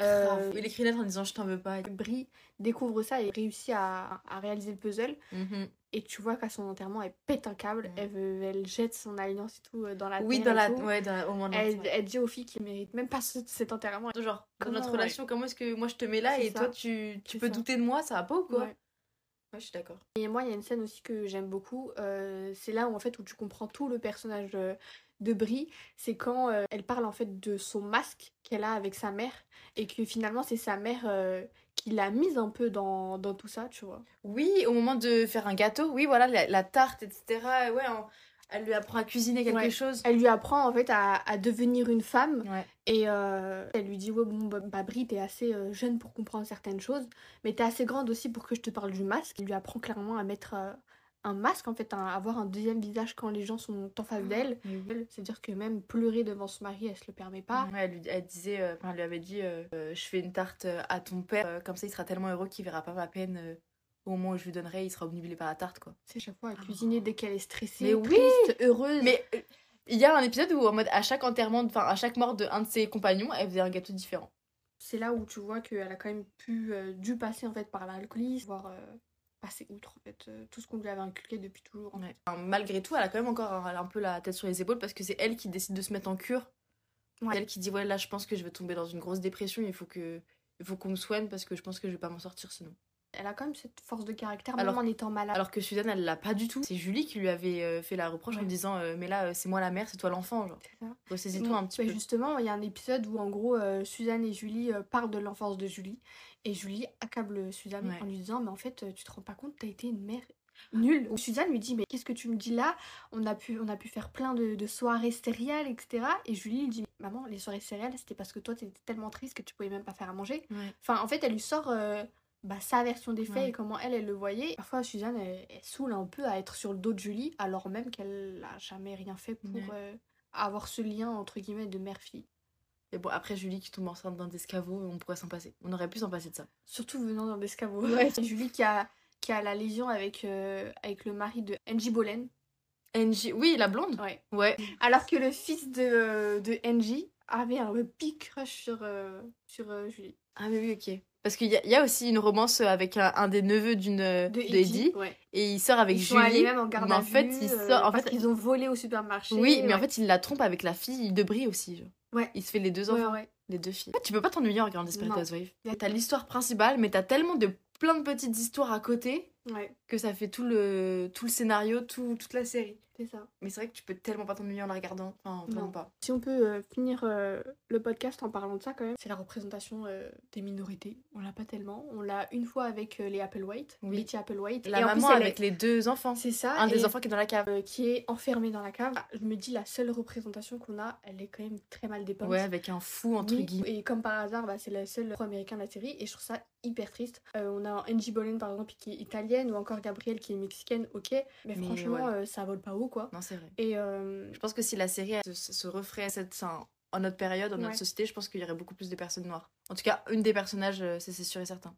euh, il écrit une lettre en disant je t'en veux pas. Bree découvre ça et réussit à, à réaliser le puzzle. Mm-hmm. Et tu vois qu'à son enterrement, elle pète un câble. Mm-hmm. elle, veut, elle jette son alliance et tout dans la oui, terre. Oui, dans, ouais, dans la... au moins elle, elle dit aux filles qu'elles méritent même pas ce, cet enterrement. Genre, dans notre ouais. relation, comment est-ce que moi je te mets là c'est et ça. Toi tu, tu peux ça. Douter de moi, ça va pas ou quoi? Ouais. Ouais, je suis d'accord. Et moi, il y a une scène aussi que j'aime beaucoup. Euh, c'est là où, en fait, où tu comprends tout le personnage de, de Bree. C'est quand euh, elle parle, en fait, de son masque qu'elle a avec sa mère. Et que, finalement, c'est sa mère euh, qui l'a mise un peu dans, dans tout ça, tu vois. Oui, au moment de faire un gâteau. Oui, voilà, la, la tarte, et cetera. Ouais, on... Elle lui apprend à cuisiner quelque ouais. chose. Elle lui apprend en fait à, à devenir une femme. Ouais. Et euh, elle lui dit ouais bon bah Bree t'es assez jeune pour comprendre certaines choses, mais t'es assez grande aussi pour que je te parle du masque. Elle lui apprend clairement à mettre euh, un masque en fait, à avoir un deuxième visage quand les gens sont en face d'elle. Mmh. C'est-à-dire que même pleurer devant son mari elle se le permet pas. Ouais, elle lui elle disait, euh, elle lui avait dit euh, euh, je fais une tarte à ton père euh, comme ça il sera tellement heureux qu'il verra pas ma peine. Euh... au moment où je lui donnerai, il sera obnubilé par la tarte, quoi. C'est chaque fois à cuisiner dès qu'elle est stressée, mais triste, oui heureuse. Mais il y a un épisode où en mode à chaque enterrement, enfin à chaque mort de un de ses compagnons, elle faisait un gâteau différent. C'est là où tu vois qu'elle a quand même pu euh, dû passer en fait par l'alcoolisme, voire euh, passer outre en fait euh, tout ce qu'on lui avait inculqué depuis toujours. En ouais. fait. Enfin, malgré tout, elle a quand même encore un, un peu la tête sur les épaules parce que c'est elle qui décide de se mettre en cure. Ouais. C'est elle qui dit ouais là je pense que je vais tomber dans une grosse dépression, il faut que il faut qu'on me soigne parce que je pense que je vais pas m'en sortir sinon. Elle a quand même cette force de caractère, alors, même en étant malade. Alors que Suzanne, elle l'a pas du tout. C'est Julie qui lui avait euh, fait la reproche ouais. en lui disant euh, mais là, euh, c'est moi la mère, c'est toi l'enfant. Ressaisis-toi un petit ouais, peu. Justement, il y a un épisode où en gros, euh, Suzanne et Julie euh, parlent de l'enfance de Julie. Et Julie accable Suzanne ouais. en lui disant mais en fait, euh, tu te rends pas compte, t'as été une mère nulle. Où Suzanne lui dit mais qu'est-ce que tu me dis là, on a, pu, on a pu faire plein de, de soirées céréales, et cetera. Et Julie lui dit maman, les soirées céréales, c'était parce que toi, t'étais tellement triste que tu pouvais même pas faire à manger. Ouais. Enfin, en fait, elle lui sort. Euh, Bah, sa version des faits ouais. et comment elle, elle le voyait. Parfois, Suzanne, elle, elle saoule un peu à être sur le dos de Julie, alors même qu'elle n'a jamais rien fait pour ouais. euh, avoir ce lien, entre guillemets, de mère-fille. Mais bon, après, Julie qui tombe enceinte d'un Descavo, on pourrait s'en passer. On aurait pu s'en passer de ça. Surtout venant d'un Descavo. Ouais. Julie qui a, qui a la lésion avec, euh, avec le mari de Angie Bolen. Angie, oui, la blonde ouais. ouais. Alors que le fils de, de Angie avait un big crush sur, euh, sur euh, Julie. Ah mais oui, ok. Parce qu'il y, y a aussi une romance avec un, un des neveux d'une, de, de Eddie, Eddie ouais. et il sort avec ils Julie. Ils sont allés même en garde à vue, fait, il sort, euh, en parce fait, qu'ils ont volé au supermarché. Oui, mais ouais. en fait, il la trompe avec la fille de Bree aussi. Genre. Ouais. Il se fait les deux enfants, ouais, ouais. les deux filles. En fait, tu peux pas t'ennuyer en regardant Desperate Housewives. T'as l'histoire principale, mais t'as tellement de plein de petites histoires à côté ouais. que ça fait tout le, tout le scénario, tout, toute la série. C'est ça. Mais c'est vrai que tu peux tellement pas t'ennuyer en la regardant. Enfin, vraiment pas. Si on peut euh, finir euh, le podcast en parlant de ça quand même, c'est la représentation euh, des minorités. On l'a pas tellement. On l'a une fois avec euh, les Applewhite, oui. Betty Applewhite. La et maman en plus, elle avec est... les deux enfants. C'est ça. Un des enfants qui est dans la cave. Euh, qui est enfermé dans la cave. Ah, je me dis, la seule représentation qu'on a, elle est quand même très mal dépeinte. Ouais, avec un fou entre oui. guillemets. Et comme par hasard, bah, c'est la seule afro-américaine de la série. Et je trouve ça hyper triste. Euh, on a Angie Bolen par exemple qui est italienne ou encore Gabrielle qui est mexicaine, ok. Mais, mais franchement, ouais. euh, ça vole pas haut. Quoi. Non, c'est vrai. Et euh... je pense que si la série se, se referait cette, enfin, en notre période, en ouais. notre société, je pense qu'il y aurait beaucoup plus de personnes noires. En tout cas, une des personnages, c'est, c'est sûr et certain.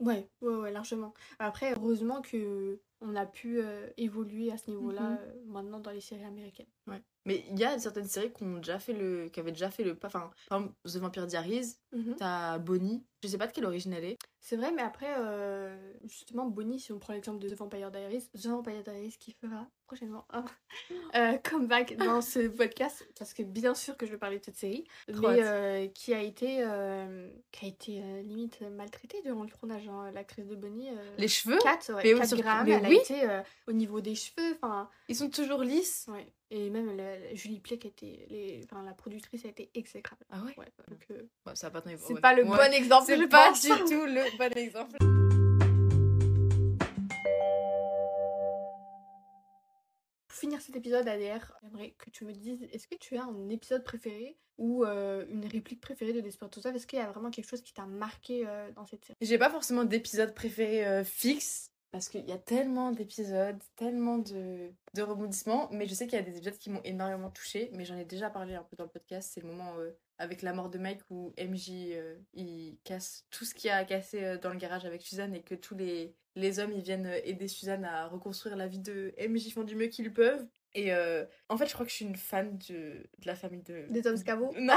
Ouais, ouais, ouais, largement. Après, heureusement qu'on a pu euh, évoluer à ce niveau-là mm-hmm. euh, maintenant dans les séries américaines. Ouais. Mais il y a certaines séries qui ont déjà fait le, qui avaient déjà fait le pas. Enfin, par exemple, The Vampire Diaries, mm-hmm. t'as Bonnie. Je sais pas de quelle origine elle est. C'est vrai, mais après, euh, justement, Bonnie, si on prend l'exemple de The Vampire Diaries, The Vampire Diaries qui fera prochainement un euh, comeback dans ce podcast, parce que bien sûr que je vais parler de cette série, Trop mais euh, qui a été, euh, qui a été euh, limite maltraitée durant le tournage. Hein, l'actrice de Bonnie. Euh, Les cheveux Kat, ouais, Kat Graham, elle oui. a été euh, au niveau des cheveux. Enfin, ils sont toujours lisses. Ouais. Et même la, la Julie Plec, était les, enfin, la productrice a été exécrable. Ah ouais, ouais donc, euh, bah, ça pas C'est ouais. pas le ouais. bon exemple. C'est pas du tout le bon exemple. Pour finir cet épisode A D R, j'aimerais que tu me dises, est-ce que tu as un épisode préféré ou euh, une réplique préférée de Desperate Housewives? Est-ce qu'il y a vraiment quelque chose qui t'a marqué euh, dans cette série? J'ai pas forcément d'épisode préféré euh, fixe. Parce qu'il y a tellement d'épisodes, tellement de, de rebondissements. Mais je sais qu'il y a des épisodes qui m'ont énormément touchée. Mais j'en ai déjà parlé un peu dans le podcast. C'est le moment euh, avec la mort de Mike où M J euh, il casse tout ce qu'il y a à casser euh, dans le garage avec Suzanne. Et que tous les, les hommes ils viennent aider Suzanne à reconstruire la vie de M J. Ils font du mieux qu'ils peuvent. Et euh, en fait je crois que je suis une fan de, de la famille de... Des Tom Scavo. Non,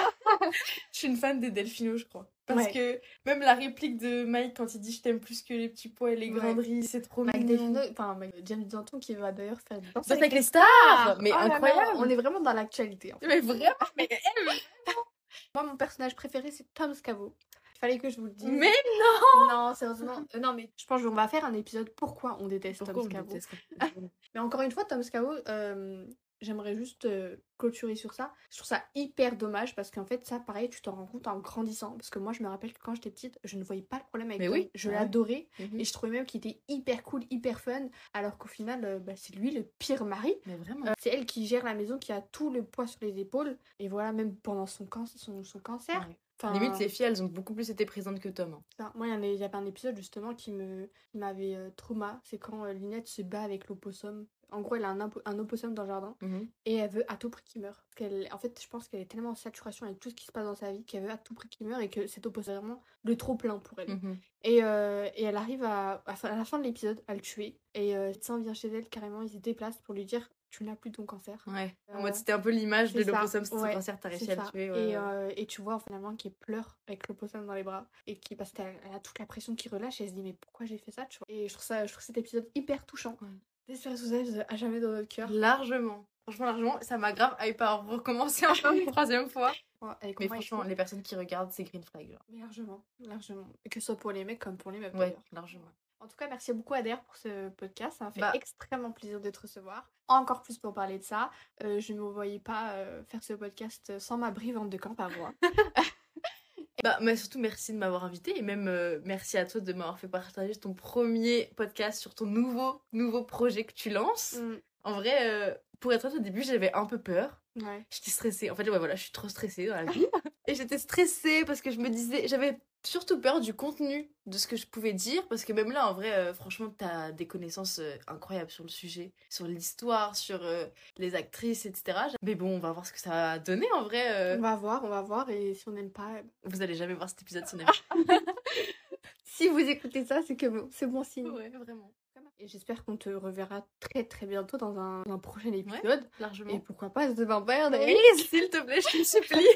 je suis une fan des Delfino je crois. Parce ouais. que même la réplique de Mike quand il dit je t'aime plus que les petits pois et les grandes riz, ouais. c'est trop Mike mignon. Enfin, James Danton qui va d'ailleurs faire une danse avec, avec les stars, stars. Mais oh incroyable là, on est vraiment dans l'actualité en fait. Mais vraiment mais elle... Moi mon personnage préféré c'est Tom Scavo. Fallait que je vous le dise. Mais non Non, sérieusement. Euh, non, mais je pense qu'on va faire un épisode pourquoi on déteste pourquoi Tom Scavo. Mais encore une fois, Tom Scavo, euh, j'aimerais juste euh, clôturer sur ça. Je trouve ça hyper dommage parce qu'en fait, ça, pareil, tu t'en rends compte en grandissant. Parce que moi, je me rappelle que quand j'étais petite, je ne voyais pas le problème avec mais Tom. Oui. Je ouais. l'adorais mm-hmm. et je trouvais même qu'il était hyper cool, hyper fun. Alors qu'au final, euh, bah, c'est lui le pire mari. Mais vraiment. Euh, c'est elle qui gère la maison, qui a tout le poids sur les épaules. Et voilà, même pendant son, can- son, son cancer. Ouais. Enfin, limite, les filles, elles ont beaucoup plus été présentes que Tom. Hein. Moi, il y avait un épisode justement qui, me, qui m'avait euh, trauma. C'est quand euh, Lynette se bat avec l'opossum En gros, elle a un, impo- un opossum dans le jardin mm-hmm. et elle veut à tout prix qu'il meure. En fait, je pense qu'elle est tellement en saturation avec tout ce qui se passe dans sa vie qu'elle veut à tout prix qu'il meure et que cet opossum est vraiment le trop plein pour elle. Mm-hmm. Et, euh, et elle arrive à, à la fin de l'épisode à le tuer. Et euh, Saint vient chez elle carrément, il se déplace pour lui dire... tu n'as plus ton cancer. Ouais. En euh, mode, c'était un peu l'image de l'opossum, si ouais, ton cancer, t'as réussi à le tuer. Ouais. Et, euh, et tu vois, finalement, qu'elle pleure avec l'opossum dans les bras. Et qui, parce qu'elle a toute la pression qui relâche et elle se dit, mais pourquoi j'ai fait ça, tu vois. Et je trouve, ça, je trouve cet épisode hyper touchant. Ouais. Desperate Housewives à jamais dans notre cœur. Largement. Franchement, largement, ça m'a grave hype à recommencer encore une troisième fois. Ouais, mais franchement, franchement les personnes qui regardent, c'est green flag. Genre. Mais largement, largement. Et que ce soit pour les mecs comme pour les meufs. Ouais, largement. En tout cas, merci beaucoup A D R pour ce podcast. Ça m'a fait bah. extrêmement plaisir de te recevoir. Encore plus pour parler de ça. Euh, je ne me voyais pas euh, faire ce podcast sans ma Bree Van de Kamp à moi. Bah, mais surtout, merci de m'avoir invitée. Et même, euh, merci à toi de m'avoir fait partager ton premier podcast sur ton nouveau, nouveau projet que tu lances. Mm. En vrai, euh, pour être honnête, au début, j'avais un peu peur. Ouais. J'étais stressée. En fait, ouais, voilà, je suis trop stressée dans la vie. Et j'étais stressée parce que je me disais... j'avais surtout peur du contenu, de ce que je pouvais dire, parce que même là, en vrai, euh, franchement, t'as des connaissances euh, incroyables sur le sujet, sur l'histoire, sur euh, les actrices, et cetera. Mais bon, on va voir ce que ça va donner, en vrai. Euh... On va voir, on va voir, et si on n'aime pas... Vous allez jamais voir cet épisode si on n'aime pas. Si vous écoutez ça, c'est que bon, c'est bon signe. Ouais, vraiment. Et j'espère qu'on te reverra très très bientôt dans un, un prochain épisode. Ouais, largement. Et pourquoi pas The Vampire Diaries, s'il te plaît, je te supplie.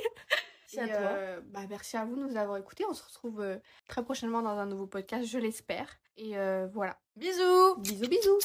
Merci à toi. Euh, bah, merci à vous de nous avoir écoutés. On se retrouve euh, très prochainement dans un nouveau podcast, je l'espère. Et euh, voilà. Bisous. Bisous, bisous.